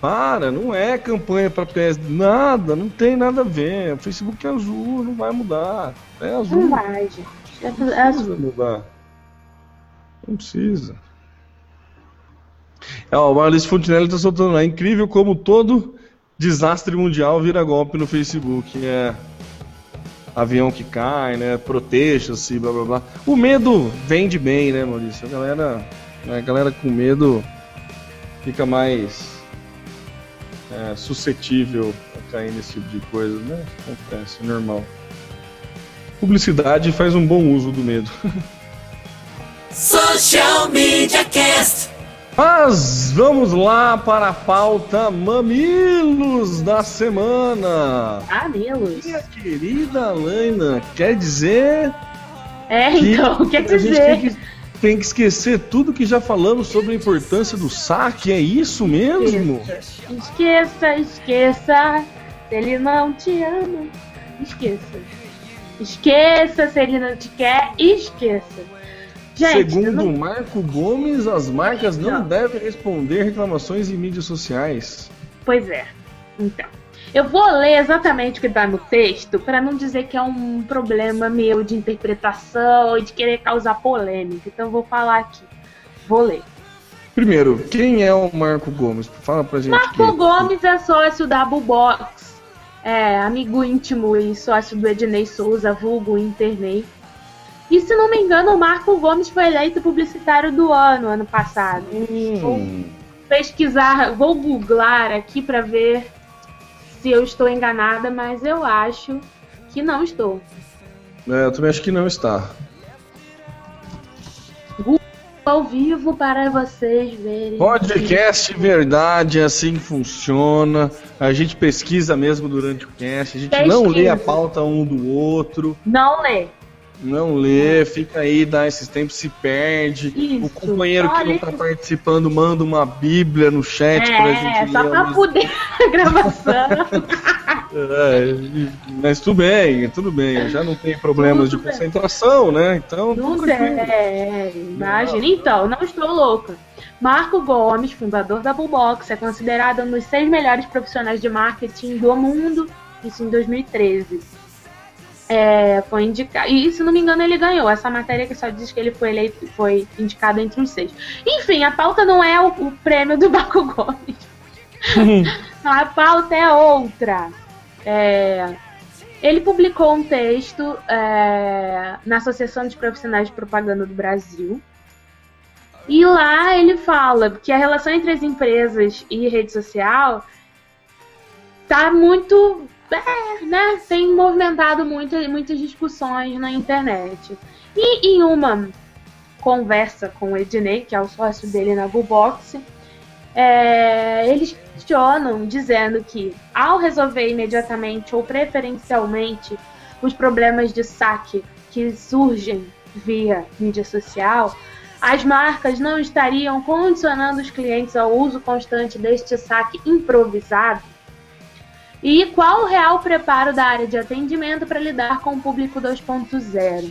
Para, não é campanha para P S D B. Nada, não tem nada a ver. O Facebook é azul, não vai mudar. É azul. Não vai, gente. Não precisa mudar. Não precisa. É, ó, o Maurício Fontenelle tá soltando lá. Incrível como todo desastre mundial vira golpe no Facebook. É. Avião que cai, né? Proteja-se, blá blá blá. O medo vende bem, né, Maurício? A galera, a galera com medo fica mais é, suscetível a cair nesse tipo de coisa, né? Acontece, é normal. Publicidade faz um bom uso do medo. Social Media Cast. Mas vamos lá para a pauta Mamilos da semana. Mamilos. Minha querida Alaina, quer dizer... É, então, que quer dizer... A gente tem que, tem que esquecer tudo que já falamos sobre a importância do saque, é isso mesmo? Esqueça, esqueça, esqueça, se ele não te ama, esqueça. Esqueça, se ele não te quer, esqueça. Gente, segundo não... Marco Gomes, as marcas não, não devem responder reclamações em mídias sociais. Pois é. Então, eu vou ler exatamente o que dá no texto para não dizer que é um problema meu de interpretação e de querer causar polêmica. Então, eu vou falar aqui. Vou ler. Primeiro, quem é o Marco Gomes? Fala pra gente. Marco que... Gomes é sócio da Bubox, é amigo íntimo e sócio do Ednei Souza, vulgo Internet. E, se não me engano, o Marco Gomes foi eleito publicitário do ano, ano passado. Hum. Vou pesquisar, vou googlar aqui para ver se eu estou enganada, mas eu acho que não estou. É, eu também acho que não está. Google ao vivo para vocês verem. Podcast Verdade, assim funciona. A gente pesquisa mesmo durante o cast, a gente pesquisa. Não lê a pauta um do outro. Não lê. Não lê, fica aí, dá esses tempos, se perde. Isso, o companheiro que não tá participando manda uma bíblia no chat é, pra gente ler. É, só pra poder a gravação. É, mas tudo bem, tudo bem. Eu já não tenho problemas tudo de bem. Concentração, né? Então. Não é, imagina. Então, não estou louca. Marco Gomes, fundador da Bubox, é considerado um dos seis melhores profissionais de marketing do mundo, isso em dois mil e treze. É, foi indicado. E, se não me engano, ele ganhou. Essa matéria que só diz que ele foi eleito, foi indicado entre os seis. Enfim, a pauta não é o, o prêmio do Marco Gomes. Não, a pauta é outra. É, ele publicou um texto é, na Associação de Profissionais de Propaganda do Brasil. E lá ele fala que a relação entre as empresas e rede social tá muito... É, né? Tem movimentado muito, muitas discussões na internet. E em uma conversa com o Ednei, que é o sócio dele na Bubox, é, eles questionam dizendo que, ao resolver imediatamente ou preferencialmente os problemas de saque que surgem via mídia social, as marcas não estariam condicionando os clientes ao uso constante deste saque improvisado? E qual o real preparo da área de atendimento para lidar com o público dois ponto zero?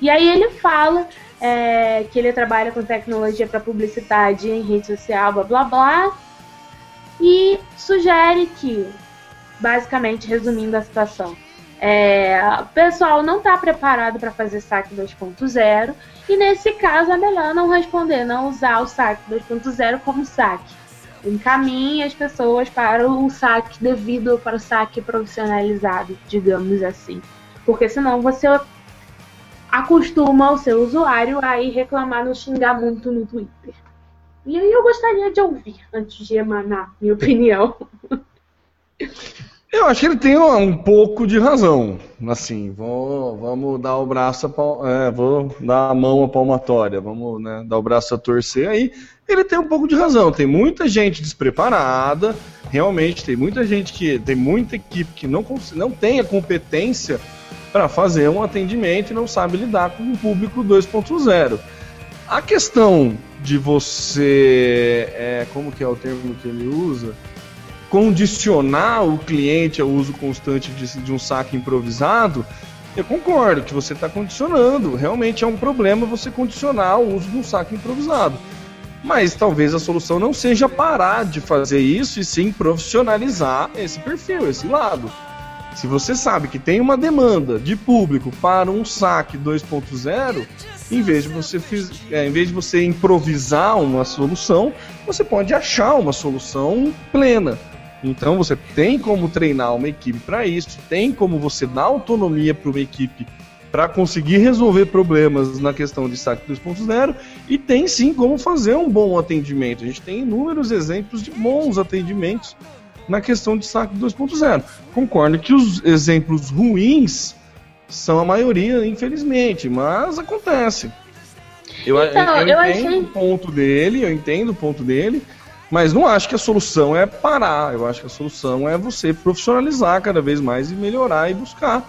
E aí ele fala é, que ele trabalha com tecnologia para publicidade em rede social, blá, blá, blá, e sugere que, basicamente, resumindo a situação, é, o pessoal não está preparado para fazer saque dois ponto zero e, nesse caso, é melhor não responder, não usar o saque dois ponto zero como saque. Encaminha as pessoas para o saque devido ou para o saque profissionalizado, digamos assim. Porque senão você acostuma o seu usuário a ir reclamar, não xingar muito no Twitter. E aí eu gostaria de ouvir, antes de emanar minha opinião. Eu acho que ele tem um pouco de razão. Assim, vou, vamos dar o braço, a, é, vou dar a mão à palmatória, vamos né, dar o braço a torcer aí. Ele tem um pouco de razão. Tem muita gente despreparada, realmente tem muita gente que tem muita equipe que não, não tem a competência para fazer um atendimento e não sabe lidar com o público dois ponto zero. A questão de você, é, como que é o termo que ele usa? Condicionar o cliente ao uso constante de, de um saque improvisado, eu concordo que você está condicionando. Realmente é um problema você condicionar o uso de um saque improvisado. Mas talvez a solução não seja parar de fazer isso e sim profissionalizar esse perfil, esse lado. Se você sabe que tem uma demanda de público para um saque dois ponto zero, em vez de você, em vez de você improvisar uma solução, você pode achar uma solução plena. Então você tem como treinar uma equipe para isso, tem como você dar autonomia para uma equipe para conseguir resolver problemas na questão de saque dois ponto zero e tem sim como fazer um bom atendimento. A gente tem inúmeros exemplos de bons atendimentos na questão de saque dois ponto zero. Concordo que os exemplos ruins são a maioria, infelizmente, mas acontece. Eu, então, eu, eu, eu entendo achei... o ponto dele, eu entendo o ponto dele. Mas não acho que a solução é parar, eu acho que a solução é você profissionalizar cada vez mais e melhorar e buscar,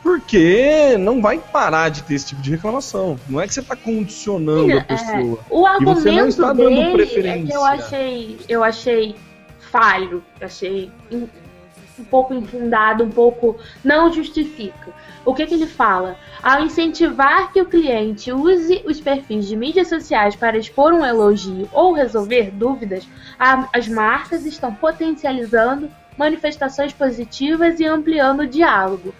porque não vai parar de ter esse tipo de reclamação. Não é que você está condicionando Sim, a pessoa. É, o argumento e você não está dando dele preferência. É que eu achei, eu achei falho, eu achei in, um pouco infundado, um pouco não justifica. O que, que ele fala? Ao incentivar que o cliente use os perfis de mídias sociais para expor um elogio ou resolver dúvidas, as marcas estão potencializando manifestações positivas e ampliando o diálogo.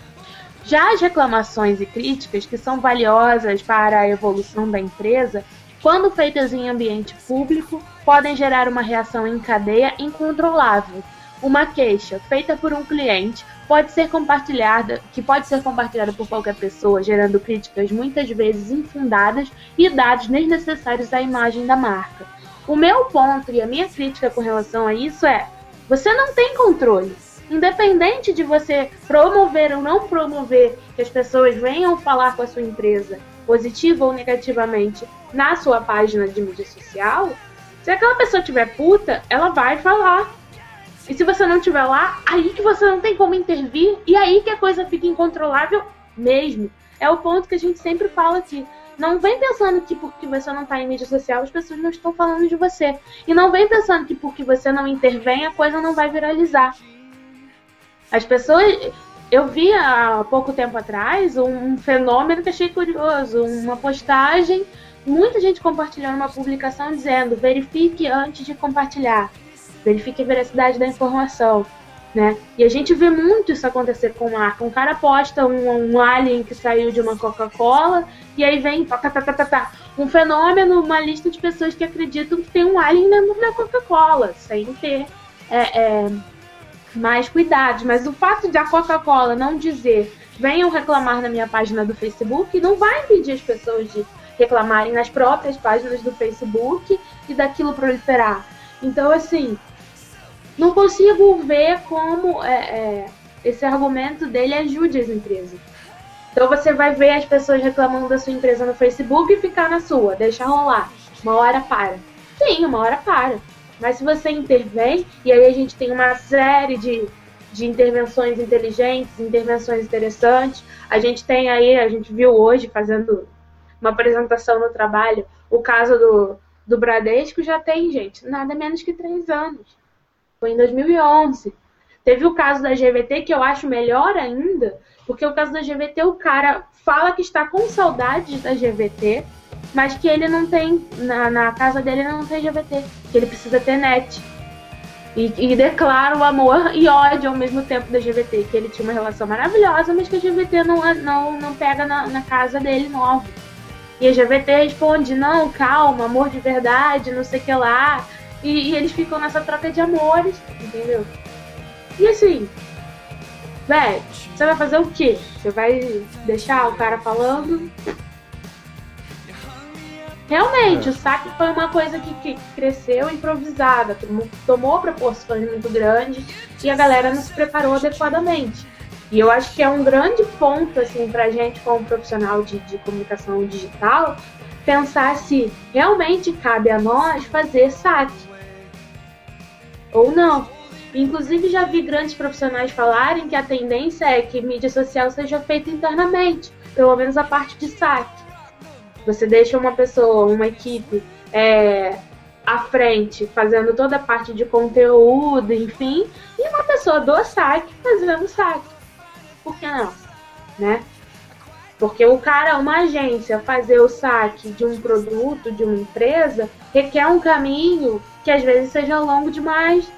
Já as reclamações e críticas, que são valiosas para a evolução da empresa, quando feitas em ambiente público, podem gerar uma reação em cadeia incontrolável. Uma queixa feita por um cliente pode ser compartilhada, que pode ser compartilhada por qualquer pessoa, gerando críticas muitas vezes infundadas e dados desnecessários à imagem da marca. O meu ponto e a minha crítica com relação a isso é: você não tem controle. Independente de você promover ou não promover, que as pessoas venham falar com a sua empresa, positiva ou negativamente, na sua página de mídia social, se aquela pessoa tiver puta, ela vai falar. E se você não estiver lá, aí que você não tem como intervir, e aí que a coisa fica incontrolável mesmo. É o ponto que a gente sempre fala aqui. Não vem pensando que porque você não está em mídia social, as pessoas não estão falando de você. E não vem pensando que porque você não intervém, a coisa não vai viralizar. As pessoas... Eu vi há pouco tempo atrás um fenômeno que achei curioso, uma postagem, muita gente compartilhando uma publicação dizendo: verifique antes de compartilhar. Verifique a veracidade da informação, né? E a gente vê muito isso acontecer com marca. Um cara posta um, um alien que saiu de uma Coca-Cola e aí vem tá, tá, tá, tá, tá, um fenômeno, uma lista de pessoas que acreditam que tem um alien dentro da Coca-Cola, sem ter é, é, mais cuidados. Mas o fato de a Coca-Cola não dizer venham reclamar na minha página do Facebook não vai impedir as pessoas de reclamarem nas próprias páginas do Facebook e daquilo proliferar. Então, assim, não consigo ver como é, é, esse argumento dele ajude as empresas. Então você vai ver as pessoas reclamando da sua empresa no Facebook e ficar na sua, deixar rolar. Uma hora para. Sim, uma hora para. Mas se você intervém, e aí a gente tem uma série de, de intervenções inteligentes, intervenções interessantes. A gente tem aí, a gente viu hoje, fazendo uma apresentação no trabalho, o caso do, do Bradesco já tem, gente, nada menos que três anos. Foi em dois mil e onze. Teve o caso da G V T, que eu acho melhor ainda, porque o caso da G V T, o cara fala que está com saudades da G V T, mas que ele não tem, na, na casa dele não tem G V T, que ele precisa ter net. E, e declara o amor e ódio ao mesmo tempo da G V T, que ele tinha uma relação maravilhosa, mas que a G V T não, não, não pega na, na casa dele nova. E a G V T responde, não, calma, amor de verdade, não sei o que lá. E, e eles ficam nessa troca de amores, entendeu? E assim, velho, você vai fazer o quê? Você vai deixar o cara falando? Realmente, é. O saque foi uma coisa que, que cresceu improvisada, tomou proporções muito grandes e a galera não se preparou adequadamente. E eu acho que é um grande ponto, assim, pra gente como profissional de, de comunicação digital, pensar se realmente cabe a nós fazer saque ou não. Inclusive, já vi grandes profissionais falarem que a tendência é que mídia social seja feita internamente, pelo menos a parte de saque. Você deixa uma pessoa, uma equipe é, à frente, fazendo toda a parte de conteúdo, enfim, e uma pessoa do saque fazendo saque. Por que não? Né? Porque o cara, uma agência, fazer o saque de um produto, de uma empresa, requer um caminho que às vezes seja longo demais,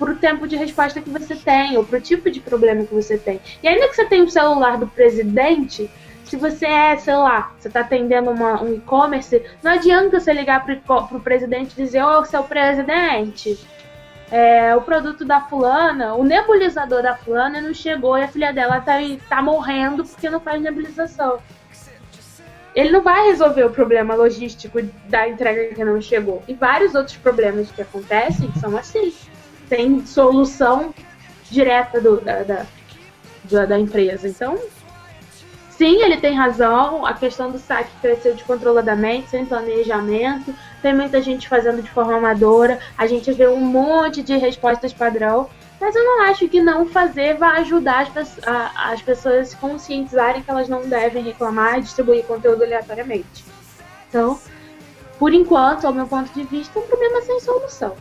pro tempo de resposta que você tem, ou pro tipo de problema que você tem. E ainda que você tenha o celular do presidente, se você é, sei lá, você tá atendendo uma, um e-commerce, não adianta você ligar pro, pro presidente e dizer, ô, seu presidente, é, o produto da fulana, o nebulizador da fulana não chegou e a filha dela tá, tá morrendo porque não faz nebulização. Ele não vai resolver o problema logístico da entrega que não chegou. E vários outros problemas que acontecem são assim. Tem solução direta do, da, da, da empresa. Então, sim, ele tem razão. A questão do saque cresceu descontroladamente, sem planejamento. Tem muita gente fazendo de forma amadora. A gente vê um monte de respostas padrão. Mas eu não acho que não fazer vai ajudar as, a, as pessoas a se conscientizarem que elas não devem reclamar e distribuir conteúdo aleatoriamente. Então, por enquanto, ao meu ponto de vista, é um problema sem solução.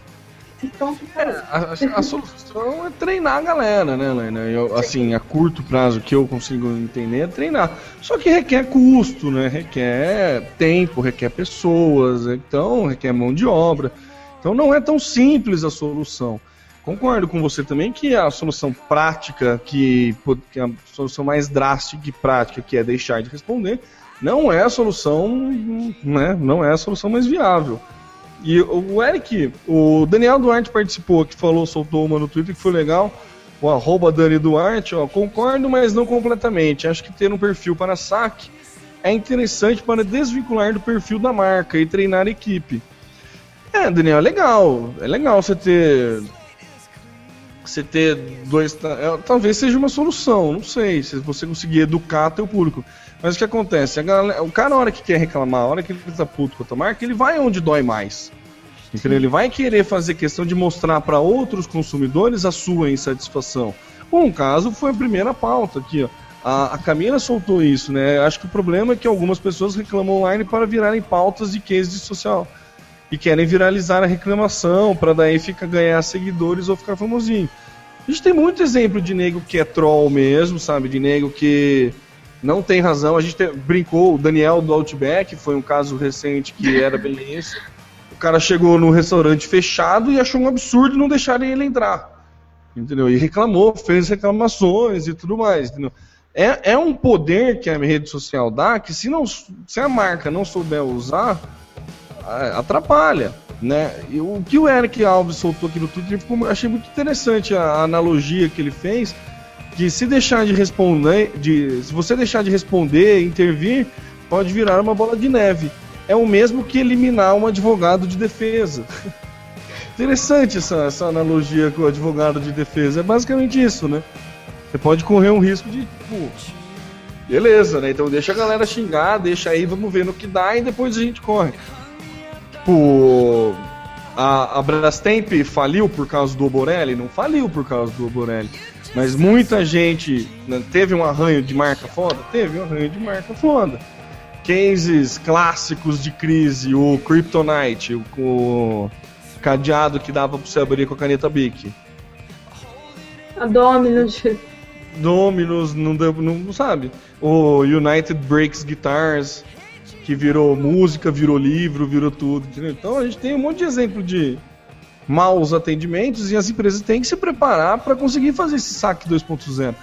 Então, é, a, a solução é treinar a galera, né, Helena? Eu, assim, a curto prazo, que eu consigo entender é treinar. Só que requer custo, né? Requer tempo, requer pessoas, então requer mão de obra. Então não é tão simples a solução. Concordo com você também que a solução prática, que, que a solução mais drástica e prática, que é deixar de responder, não é a solução, né? Não é a solução mais viável. E o Eric, o Daniel Duarte participou, que falou, soltou uma no Twitter que foi legal, o arroba Dani Duarte, ó, concordo, mas não completamente. Acho que ter um perfil para saque é interessante para desvincular do perfil da marca e treinar a equipe. É, Daniel, é legal, é legal você ter, você ter dois, talvez seja uma solução, não sei, se você conseguir educar teu público. Mas o que acontece? A galera, o cara, na hora que quer reclamar, na hora que ele tá puto com a tua marca, ele vai onde dói mais. Entendeu? Ele vai querer fazer questão de mostrar para outros consumidores a sua insatisfação. Um caso foi a primeira pauta aqui, ó. A, a Camila soltou isso, né? Acho que o problema é que algumas pessoas reclamam online para virarem pautas de case de social. E querem viralizar a reclamação para daí ficar, ganhar seguidores ou ficar famosinho. A gente tem muito exemplo de nego que é troll mesmo, sabe? De nego que... não tem razão, a gente te... brincou, o Daniel do Outback foi um caso recente que era bem esse. O cara chegou no restaurante fechado e achou um absurdo não deixarem ele entrar, entendeu? E reclamou, fez reclamações e tudo mais, entendeu? É, é um poder que a rede social dá que se, não, se a marca não souber usar, atrapalha, né? E o que o Eric Alves soltou aqui no Twitter, achei muito interessante a analogia que ele fez, que se deixar de responder, de, se você deixar de responder, intervir, pode virar uma bola de neve. É o mesmo que eliminar um advogado de defesa. Interessante essa, essa analogia com o advogado de defesa. É basicamente isso, né? Você pode correr um risco de... Pô, beleza, né? Então deixa a galera xingar, deixa aí, vamos ver no que dá e depois a gente corre. Pô... A, a Brastemp faliu por causa do Borelli? Não faliu por causa do Borelli. Mas muita gente... Teve um arranho de marca foda? Teve um arranho de marca foda. Cases clássicos de crise. O Kryptonite. O, o cadeado que dava pra você abrir com a caneta Bic. A Dominus. Dominus, não, não sabe. O United Breaks Guitars. Que virou música, virou livro, virou tudo. Entendeu? Então a gente tem um monte de exemplo de maus atendimentos e as empresas têm que se preparar para conseguir fazer esse saque dois ponto zero.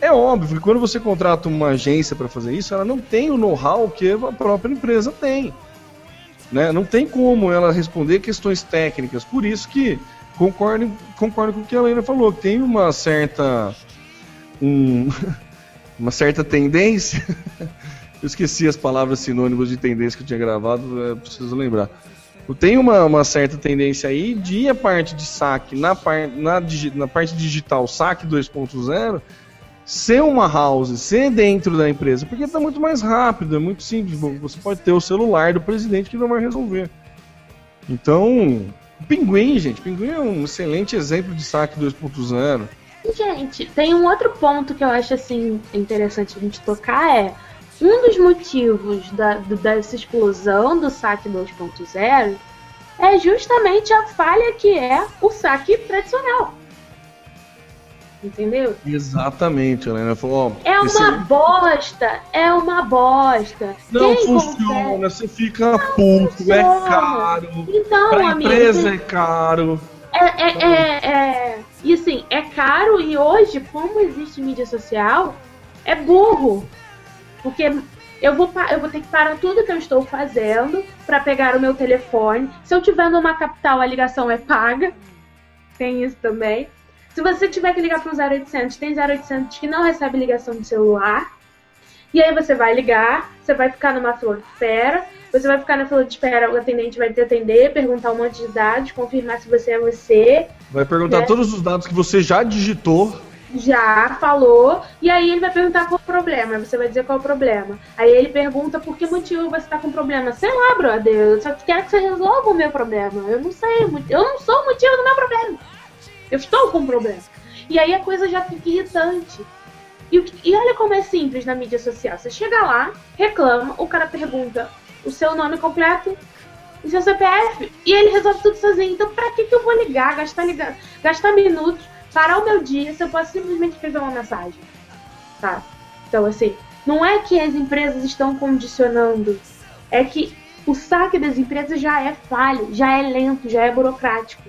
É óbvio que quando você contrata uma agência para fazer isso, ela não tem o know-how que a própria empresa tem. Né? Não tem como ela responder questões técnicas. Por isso que concordo, concordo com o que a Helena falou, que tem uma certa, um, uma certa tendência... Eu esqueci as palavras sinônimos de tendência que eu tinha gravado, é, preciso lembrar. Tem uma, uma certa tendência aí de a parte de saque, na, par, na, na parte digital, saque dois ponto zero, ser uma house, ser dentro da empresa, porque está muito mais rápido, é muito simples. Você pode ter o celular do presidente que não vai resolver. Então, Pinguim, gente, Pinguim é um excelente exemplo de saque dois ponto zero. Gente, tem um outro ponto que eu acho assim, interessante a gente tocar é... Um dos motivos da, dessa explosão do saque dois ponto zero é justamente a falha que é o saque tradicional. Entendeu? Exatamente, Helena. Falou, ó, é uma aí... bosta, é uma bosta. Não Quem funciona, consegue? Você fica Não puto, funciona. É caro. Então, pra amigo, empresa é caro. É, é, é, é. E assim, é caro e hoje, como existe mídia social, é burro. Porque eu vou, eu vou ter que parar tudo que eu estou fazendo para pegar o meu telefone. Se eu estiver numa capital, a ligação é paga. Tem isso também. Se você tiver que ligar para um zero oitocentos, tem zero oitocentos que não recebe ligação de celular. E aí você vai ligar, você vai ficar numa fila de espera. Você vai ficar na fila de espera, o atendente vai te atender, perguntar um monte de dados, confirmar se você é você. Vai perguntar, né, todos os dados que você já digitou. Já falou, e aí ele vai perguntar qual o problema, você vai dizer qual o problema. Aí ele pergunta por que motivo você tá com problema. Sei lá, brother, eu só quero que você resolva o meu problema. Eu não sei, eu não sou o motivo do meu problema. Eu estou com um problema. E aí a coisa já fica irritante. E, e olha como é simples na mídia social. Você chega lá, reclama, o cara pergunta o seu nome completo e seu C P F, e ele resolve tudo sozinho. Então pra que, que eu vou ligar, gastar, ligar, gastar minutos, parar o meu dia, se eu posso simplesmente escrever uma mensagem, tá? Então, assim, não é que as empresas estão condicionando, é que o saque das empresas já é falho, já é lento, já é burocrático.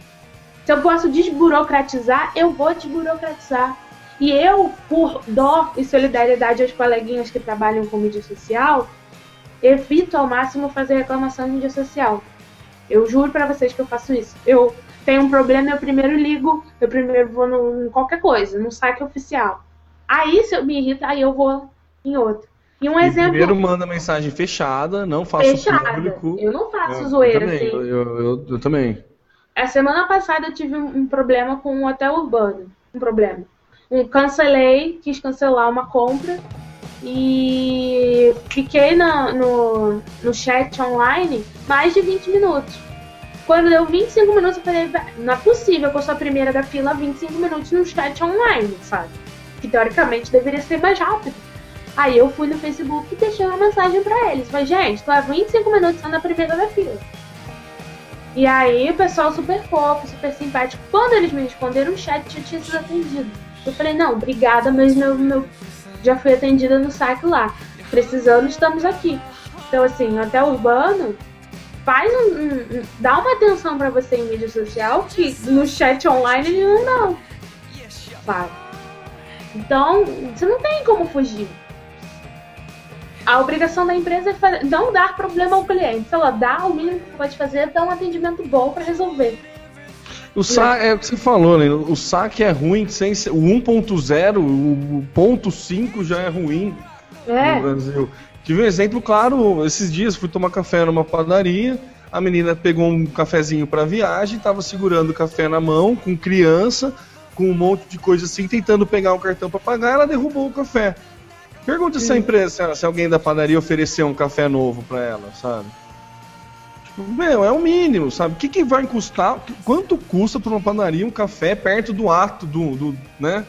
Se eu posso desburocratizar, eu vou desburocratizar. E eu, por dó e solidariedade aos coleguinhas que trabalham com mídia social, evito ao máximo fazer reclamação de mídia social. Eu juro pra vocês que eu faço isso. Eu... Tem um problema, eu primeiro ligo, eu primeiro vou no, em qualquer coisa, num site oficial. Aí, se eu me irrita, aí eu vou em outro. E um e exemplo... Primeiro manda mensagem fechada, não faço fechada. Público. Eu não faço eu, zoeira, eu também, assim. Eu, eu, eu, eu também. A semana passada eu tive um, um problema com um hotel urbano. Um problema. Um, cancelei, quis cancelar uma compra e fiquei na, no, no chat online mais de vinte minutos. Quando deu vinte e cinco minutos, eu falei, não é possível que eu sou a primeira da fila vinte e cinco minutos no chat online, sabe? Que teoricamente deveria ser mais rápido. Aí eu fui no Facebook e deixei uma mensagem pra eles. Falei, gente, tô há vinte e cinco minutos sendo a primeira da fila. E aí o pessoal super fofo, super simpático. Quando eles me responderam, o chat já tinha sido atendido. Eu falei, não, obrigada, mas meu, meu... já fui atendida no saque lá. Precisando, estamos aqui. Então assim, até o urbano... Faz um, um, dá uma atenção pra você em mídia social que no chat online ele não dá. Sabe? Então, você não tem como fugir. A obrigação da empresa é fazer, não dar problema ao cliente. Se ela dá, o mínimo que pode fazer é dar um atendimento bom pra resolver. O sa- é o que você falou, né? O saque é ruim, sem ser, o um ponto zero, o ponto cinco já é ruim é. no Brasil. Tive um exemplo claro, esses dias fui tomar café numa padaria, a menina pegou um cafezinho pra viagem, tava segurando o café na mão, com criança, com um monte de coisa assim, tentando pegar um cartão pra pagar, ela derrubou o café. Pergunta se a empresa, se alguém da padaria ofereceu um café novo pra ela, sabe? Meu, é o mínimo, sabe? O que, que vai custar? Quanto custa para uma padaria um café perto do ato do, do, né?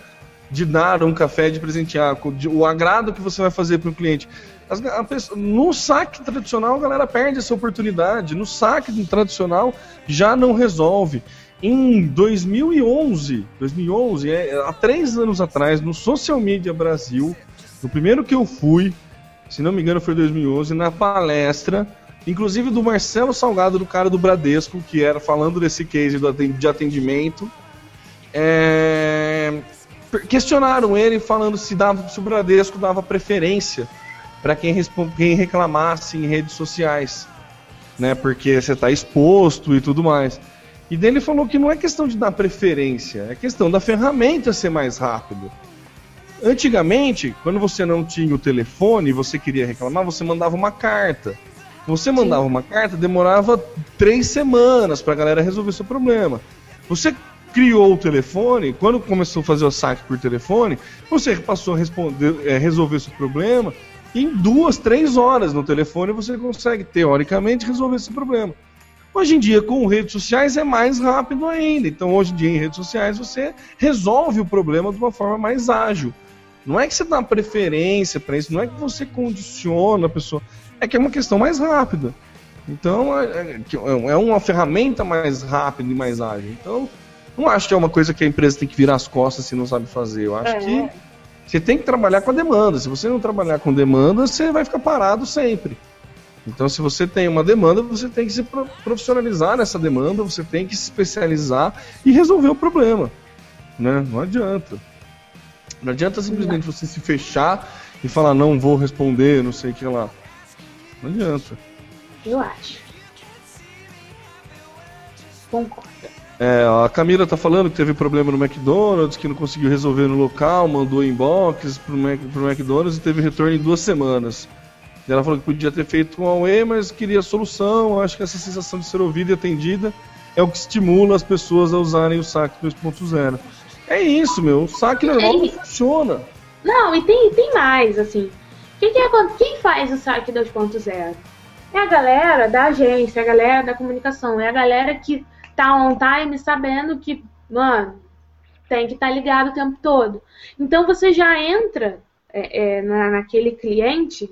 De dar um café, de presentear, de, o agrado que você vai fazer para o cliente. As, a pessoa, no saque tradicional, a galera perde essa oportunidade. No saque tradicional, já não resolve. Em dois mil e onze, dois mil e onze, é, há três anos atrás, no Social Media Brasil, no primeiro que eu fui, se não me engano foi dois mil e onze, na palestra, inclusive do Marcelo Salgado, do cara do Bradesco, que era falando desse case de atendimento, é, questionaram ele falando se, dava, se o Bradesco dava preferência para quem, quem reclamasse em redes sociais, né, porque você está exposto e tudo mais. E daí ele falou que não é questão de dar preferência, é questão da ferramenta ser mais rápida. Antigamente, quando você não tinha o telefone e você queria reclamar, você mandava uma carta. Você mandava Sim. uma carta, demorava três semanas para a galera resolver seu problema. Você criou o telefone, quando começou a fazer o saque por telefone, você passou a responder, é, resolver seu problema e em duas, três horas no telefone você consegue, teoricamente, resolver esse problema. Hoje em dia, com redes sociais, é mais rápido ainda. Então, hoje em dia, em redes sociais, você resolve o problema de uma forma mais ágil. Não é que você dá preferência para isso, não é que você condiciona a pessoa, é que é uma questão mais rápida. Então, é uma ferramenta mais rápida e mais ágil. Então, não acho que é uma coisa que a empresa tem que virar as costas se não sabe fazer. Eu acho é. que você tem que trabalhar com a demanda. Se você não trabalhar com demanda, você vai ficar parado sempre. Então, se você tem uma demanda, você tem que se profissionalizar nessa demanda, você tem que se especializar e resolver o problema, né? Não adianta. Não adianta simplesmente você se fechar e falar, não vou responder, não sei o que lá. Não adianta. Eu acho. Concordo. É, a Camila tá falando que teve problema no McDonald's, que não conseguiu resolver no local, mandou inbox pro, Mac, pro McDonald's e teve retorno em duas semanas. Ela falou que podia ter feito um auê, mas queria solução. Acho que essa sensação de ser ouvida e atendida é o que estimula as pessoas a usarem o saque dois ponto zero. É isso, meu. O saque normal é não funciona. Não, e tem, tem mais, assim. Quem, quem faz o saque dois ponto zero? É a galera da agência, é a galera da comunicação, é a galera que tá on time sabendo que, mano, tem que estar ligado o tempo todo. Então você já entra é, é, na, naquele cliente...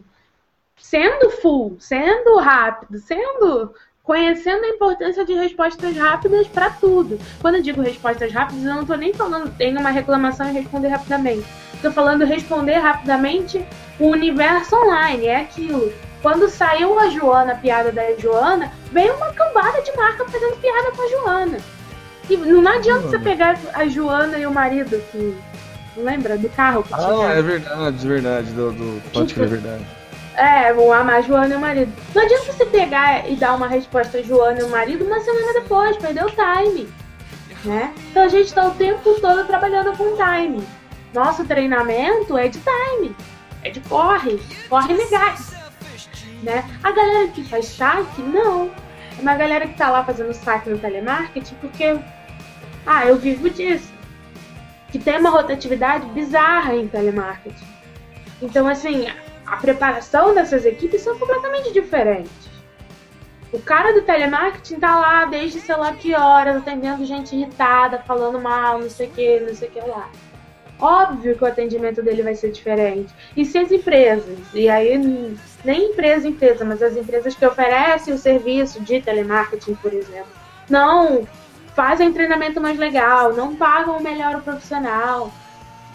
sendo full, sendo rápido, sendo conhecendo a importância de respostas rápidas para tudo. Quando eu digo respostas rápidas, eu não estou nem falando em uma reclamação e responder rapidamente. Estou falando responder rapidamente o universo online, é aquilo. Quando saiu a Joana, a piada da Joana, veio uma cambada de marca fazendo piada com a Joana. E não adianta hum. você pegar a Joana e o marido, que lembra do carro que tinha. Ah, é verdade, é verdade, do, do... pode crer, é verdade. É, vou amar Joana e o marido. Não adianta você pegar e dar uma resposta a Joana e o marido uma semana depois, perdeu o time, né? Então a gente está o tempo todo trabalhando com time. Nosso treinamento é de time, é de corre, corre legal, né? A galera que faz saque, não. É uma galera que tá lá fazendo saque no telemarketing porque, ah, eu vivo disso. Que tem uma rotatividade bizarra em telemarketing. Então, assim... a preparação dessas equipes são completamente diferentes. O cara do telemarketing tá lá desde sei lá que horas, atendendo gente irritada, falando mal, não sei o que, não sei o que lá. Óbvio que o atendimento dele vai ser diferente. E se as empresas, e aí nem empresa empresa, mas as empresas que oferecem o serviço de telemarketing, por exemplo, não fazem treinamento mais legal, não pagam melhor o profissional...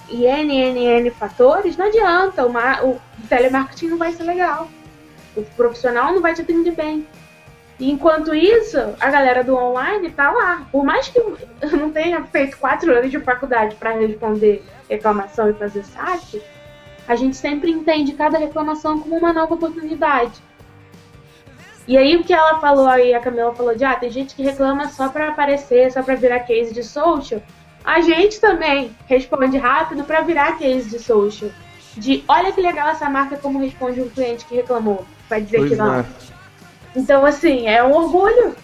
e N, N, N fatores, não adianta, uma, o telemarketing não vai ser legal, o profissional não vai te atender bem. E enquanto isso, a galera do online tá lá, por mais que eu não tenha feito quatro anos de faculdade para responder reclamação e fazer saque, a gente sempre entende cada reclamação como uma nova oportunidade. E aí o que ela falou aí, a Camila falou de, ah, tem gente que reclama só para aparecer, só para virar case de social. A gente também responde rápido para virar case de social. De, olha que legal essa marca como responde um cliente que reclamou. Vai dizer pois que não. É. Então, assim, é um orgulho.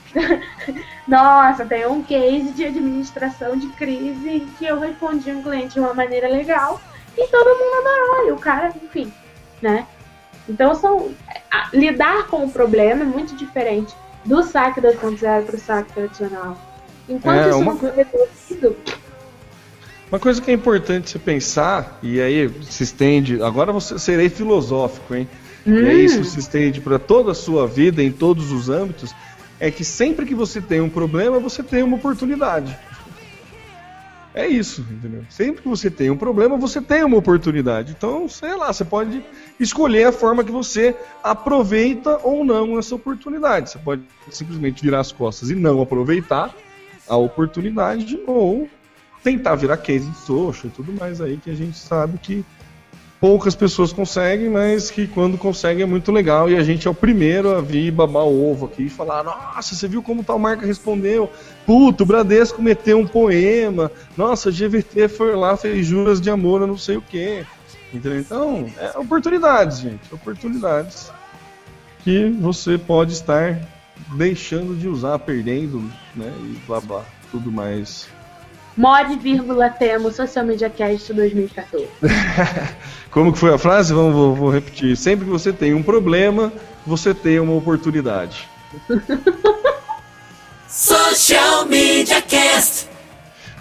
Nossa, tem um case de administração de crise que eu respondi um cliente de uma maneira legal e todo mundo adora. O cara, enfim, né? Então, são, lidar com o problema é muito diferente do saque dois ponto zero para o saque tradicional. Enquanto é, isso não foi resolvido... Uma coisa que é importante você pensar, e aí se estende... Agora eu serei filosófico, hein? Hum. E aí isso se estende para toda a sua vida, em todos os âmbitos, é que sempre que você tem um problema, você tem uma oportunidade. É isso, entendeu? Sempre que você tem um problema, você tem uma oportunidade. Então, sei lá, você pode escolher a forma que você aproveita ou não essa oportunidade. Você pode simplesmente virar as costas e não aproveitar a oportunidade ou... tentar virar case social e tudo mais aí, que a gente sabe que poucas pessoas conseguem, mas que quando conseguem é muito legal, e a gente é o primeiro a vir babar o ovo aqui e falar: nossa, você viu como tal marca respondeu? Puto, o Bradesco meteu um poema, nossa, a G V T foi lá, fez juras de amor, eu não sei o quê. Entendeu? Então, é oportunidades, gente, oportunidades que você pode estar deixando de usar, perdendo, né, e babar, tudo mais... Mod, vírgula, Têmo, Social Media Cast dois mil e catorze. Como que foi a frase? Vamos, vou, vou repetir. Sempre que você tem um problema, você tem uma oportunidade. Social Media Cast.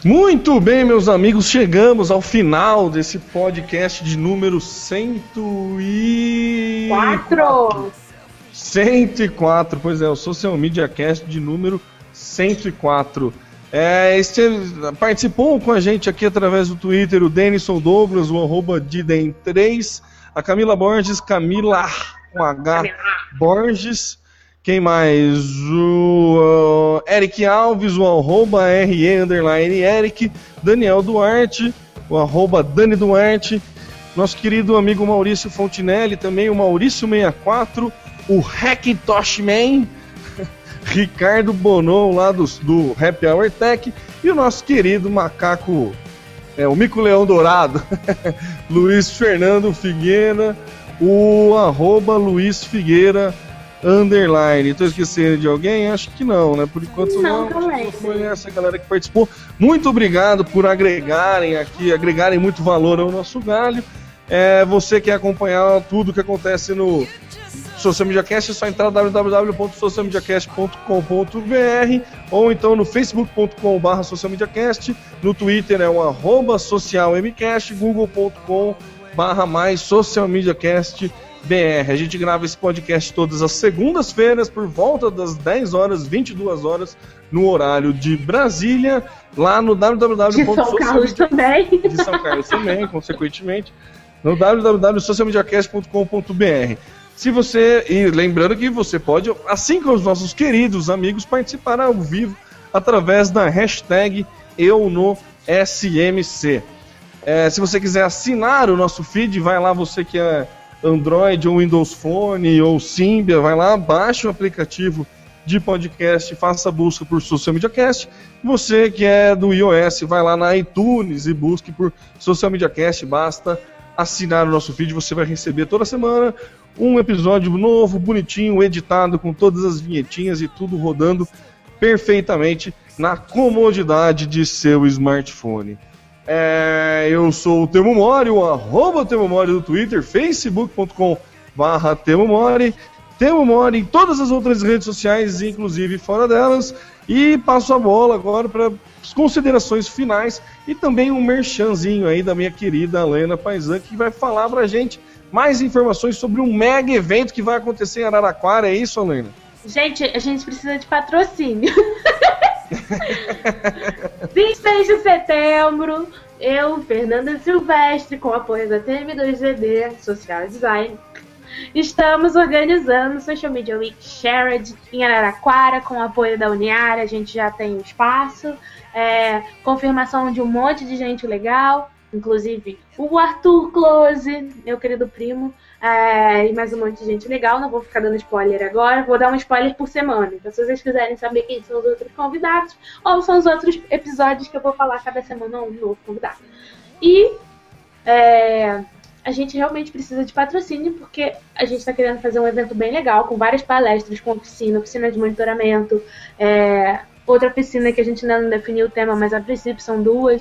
Muito bem, meus amigos, chegamos ao final desse podcast de número cento e quatro. cento e quatro, pois é, o Social Media Cast de número cento e quatro. É, este, participou com a gente aqui através do Twitter o Denison Douglas, o arroba Didien três, a Camila Borges, Camila com H Borges, quem mais? O uh, Eric Alves, o arroba R E underline Eric, Daniel Duarte, o arroba Dani Duarte, nosso querido amigo Maurício Fontenelle, também o Maurício sessenta e quatro, o Hackintosh Man, Ricardo Bonon, lá do, do Happy Hour Tech, e o nosso querido macaco, é, o Mico Leão Dourado, Luiz Fernando Figueira, o arroba Luiz Figueira underline. Estou esquecendo de alguém? Acho que não, né? Por enquanto não, não, não foi essa galera que participou. Muito obrigado por agregarem aqui, agregarem muito valor ao nosso galho. É, você quer acompanhar tudo que acontece no Social Media Cast, é só entrar no w w w ponto social media cast ponto com ponto b r ou então no facebook ponto com ponto b r Social Media Cast, no Twitter é o arroba socialmcast, google ponto com ponto b r mais Social Media Cast B R. A gente grava esse podcast todas as segundas-feiras por volta das dez horas, vinte e duas horas no horário de Brasília, lá no w w w ponto social media cast de São Carlos também. De São Carlos também, consequentemente. No w w w ponto social media cast ponto com ponto b r. Se você, e lembrando que você pode, assim como os nossos queridos amigos, participar ao vivo através da hashtag Eu no S M C. É, se você quiser assinar o nosso feed, vai lá, você que é Android ou Windows Phone ou Symbian, vai lá, baixa o aplicativo de podcast, faça a busca por Social Media Cast. Você que é do iOS, vai lá na iTunes e busque por Social Media Cast, basta assinar o nosso feed, você vai receber toda semana um episódio novo, bonitinho, editado, com todas as vinhetinhas e tudo rodando perfeitamente na comodidade de seu smartphone. É, eu sou o Têmo Mores, o arroba Têmo Mores do Twitter, facebook ponto com barra Têmo Mores, Têmo Mores em todas as outras redes sociais, inclusive fora delas. E passo a bola agora para as considerações finais e também um merchanzinho aí da minha querida Helena Paisan, que vai falar para a gente mais informações sobre um mega evento que vai acontecer em Araraquara. É isso, Helena? Gente, a gente precisa de patrocínio. vinte e seis de setembro, eu, Fernanda Silvestre, com apoio da T M dois G D Social Design, estamos organizando o Social Media Week Shared em Araraquara, com o apoio da Uniara. A gente já tem um espaço, é, confirmação de um monte de gente legal, inclusive o Arthur Close, meu querido primo, é, e mais um monte de gente legal. Não vou ficar dando spoiler agora, vou dar um spoiler por semana. Então, se vocês quiserem saber quem são os outros convidados, ou são os outros episódios que eu vou falar cada semana, um novo convidado. E... É, a gente realmente precisa de patrocínio, porque a gente está querendo fazer um evento bem legal, com várias palestras, com oficina, oficina de monitoramento, é, outra oficina que a gente ainda não definiu o tema, mas a princípio são duas.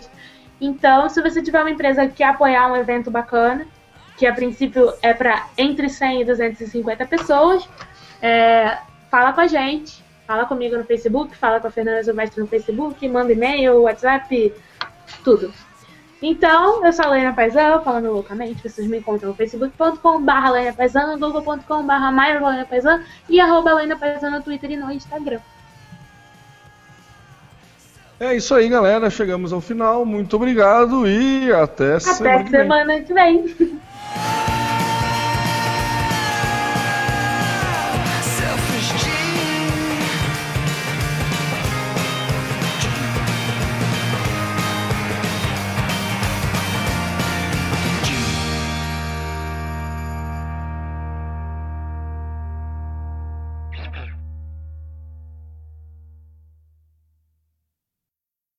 Então, se você tiver uma empresa que quer apoiar um evento bacana, que a princípio é para entre cem e duzentas e cinquenta pessoas, é, fala com a gente, Fala comigo no Facebook, fala com a Fernanda Silvestre no Facebook, manda e-mail, WhatsApp, tudo. Então, eu sou a Alaina Paisan, falando loucamente, vocês me encontram no facebook ponto com ponto br Alaina Paisan, no google ponto com ponto br Alaina Paisan e arroba Alaina Paisan no Twitter e no Instagram. É isso aí, galera. Chegamos ao final. Muito obrigado e até, até semana que vem. semana que vem.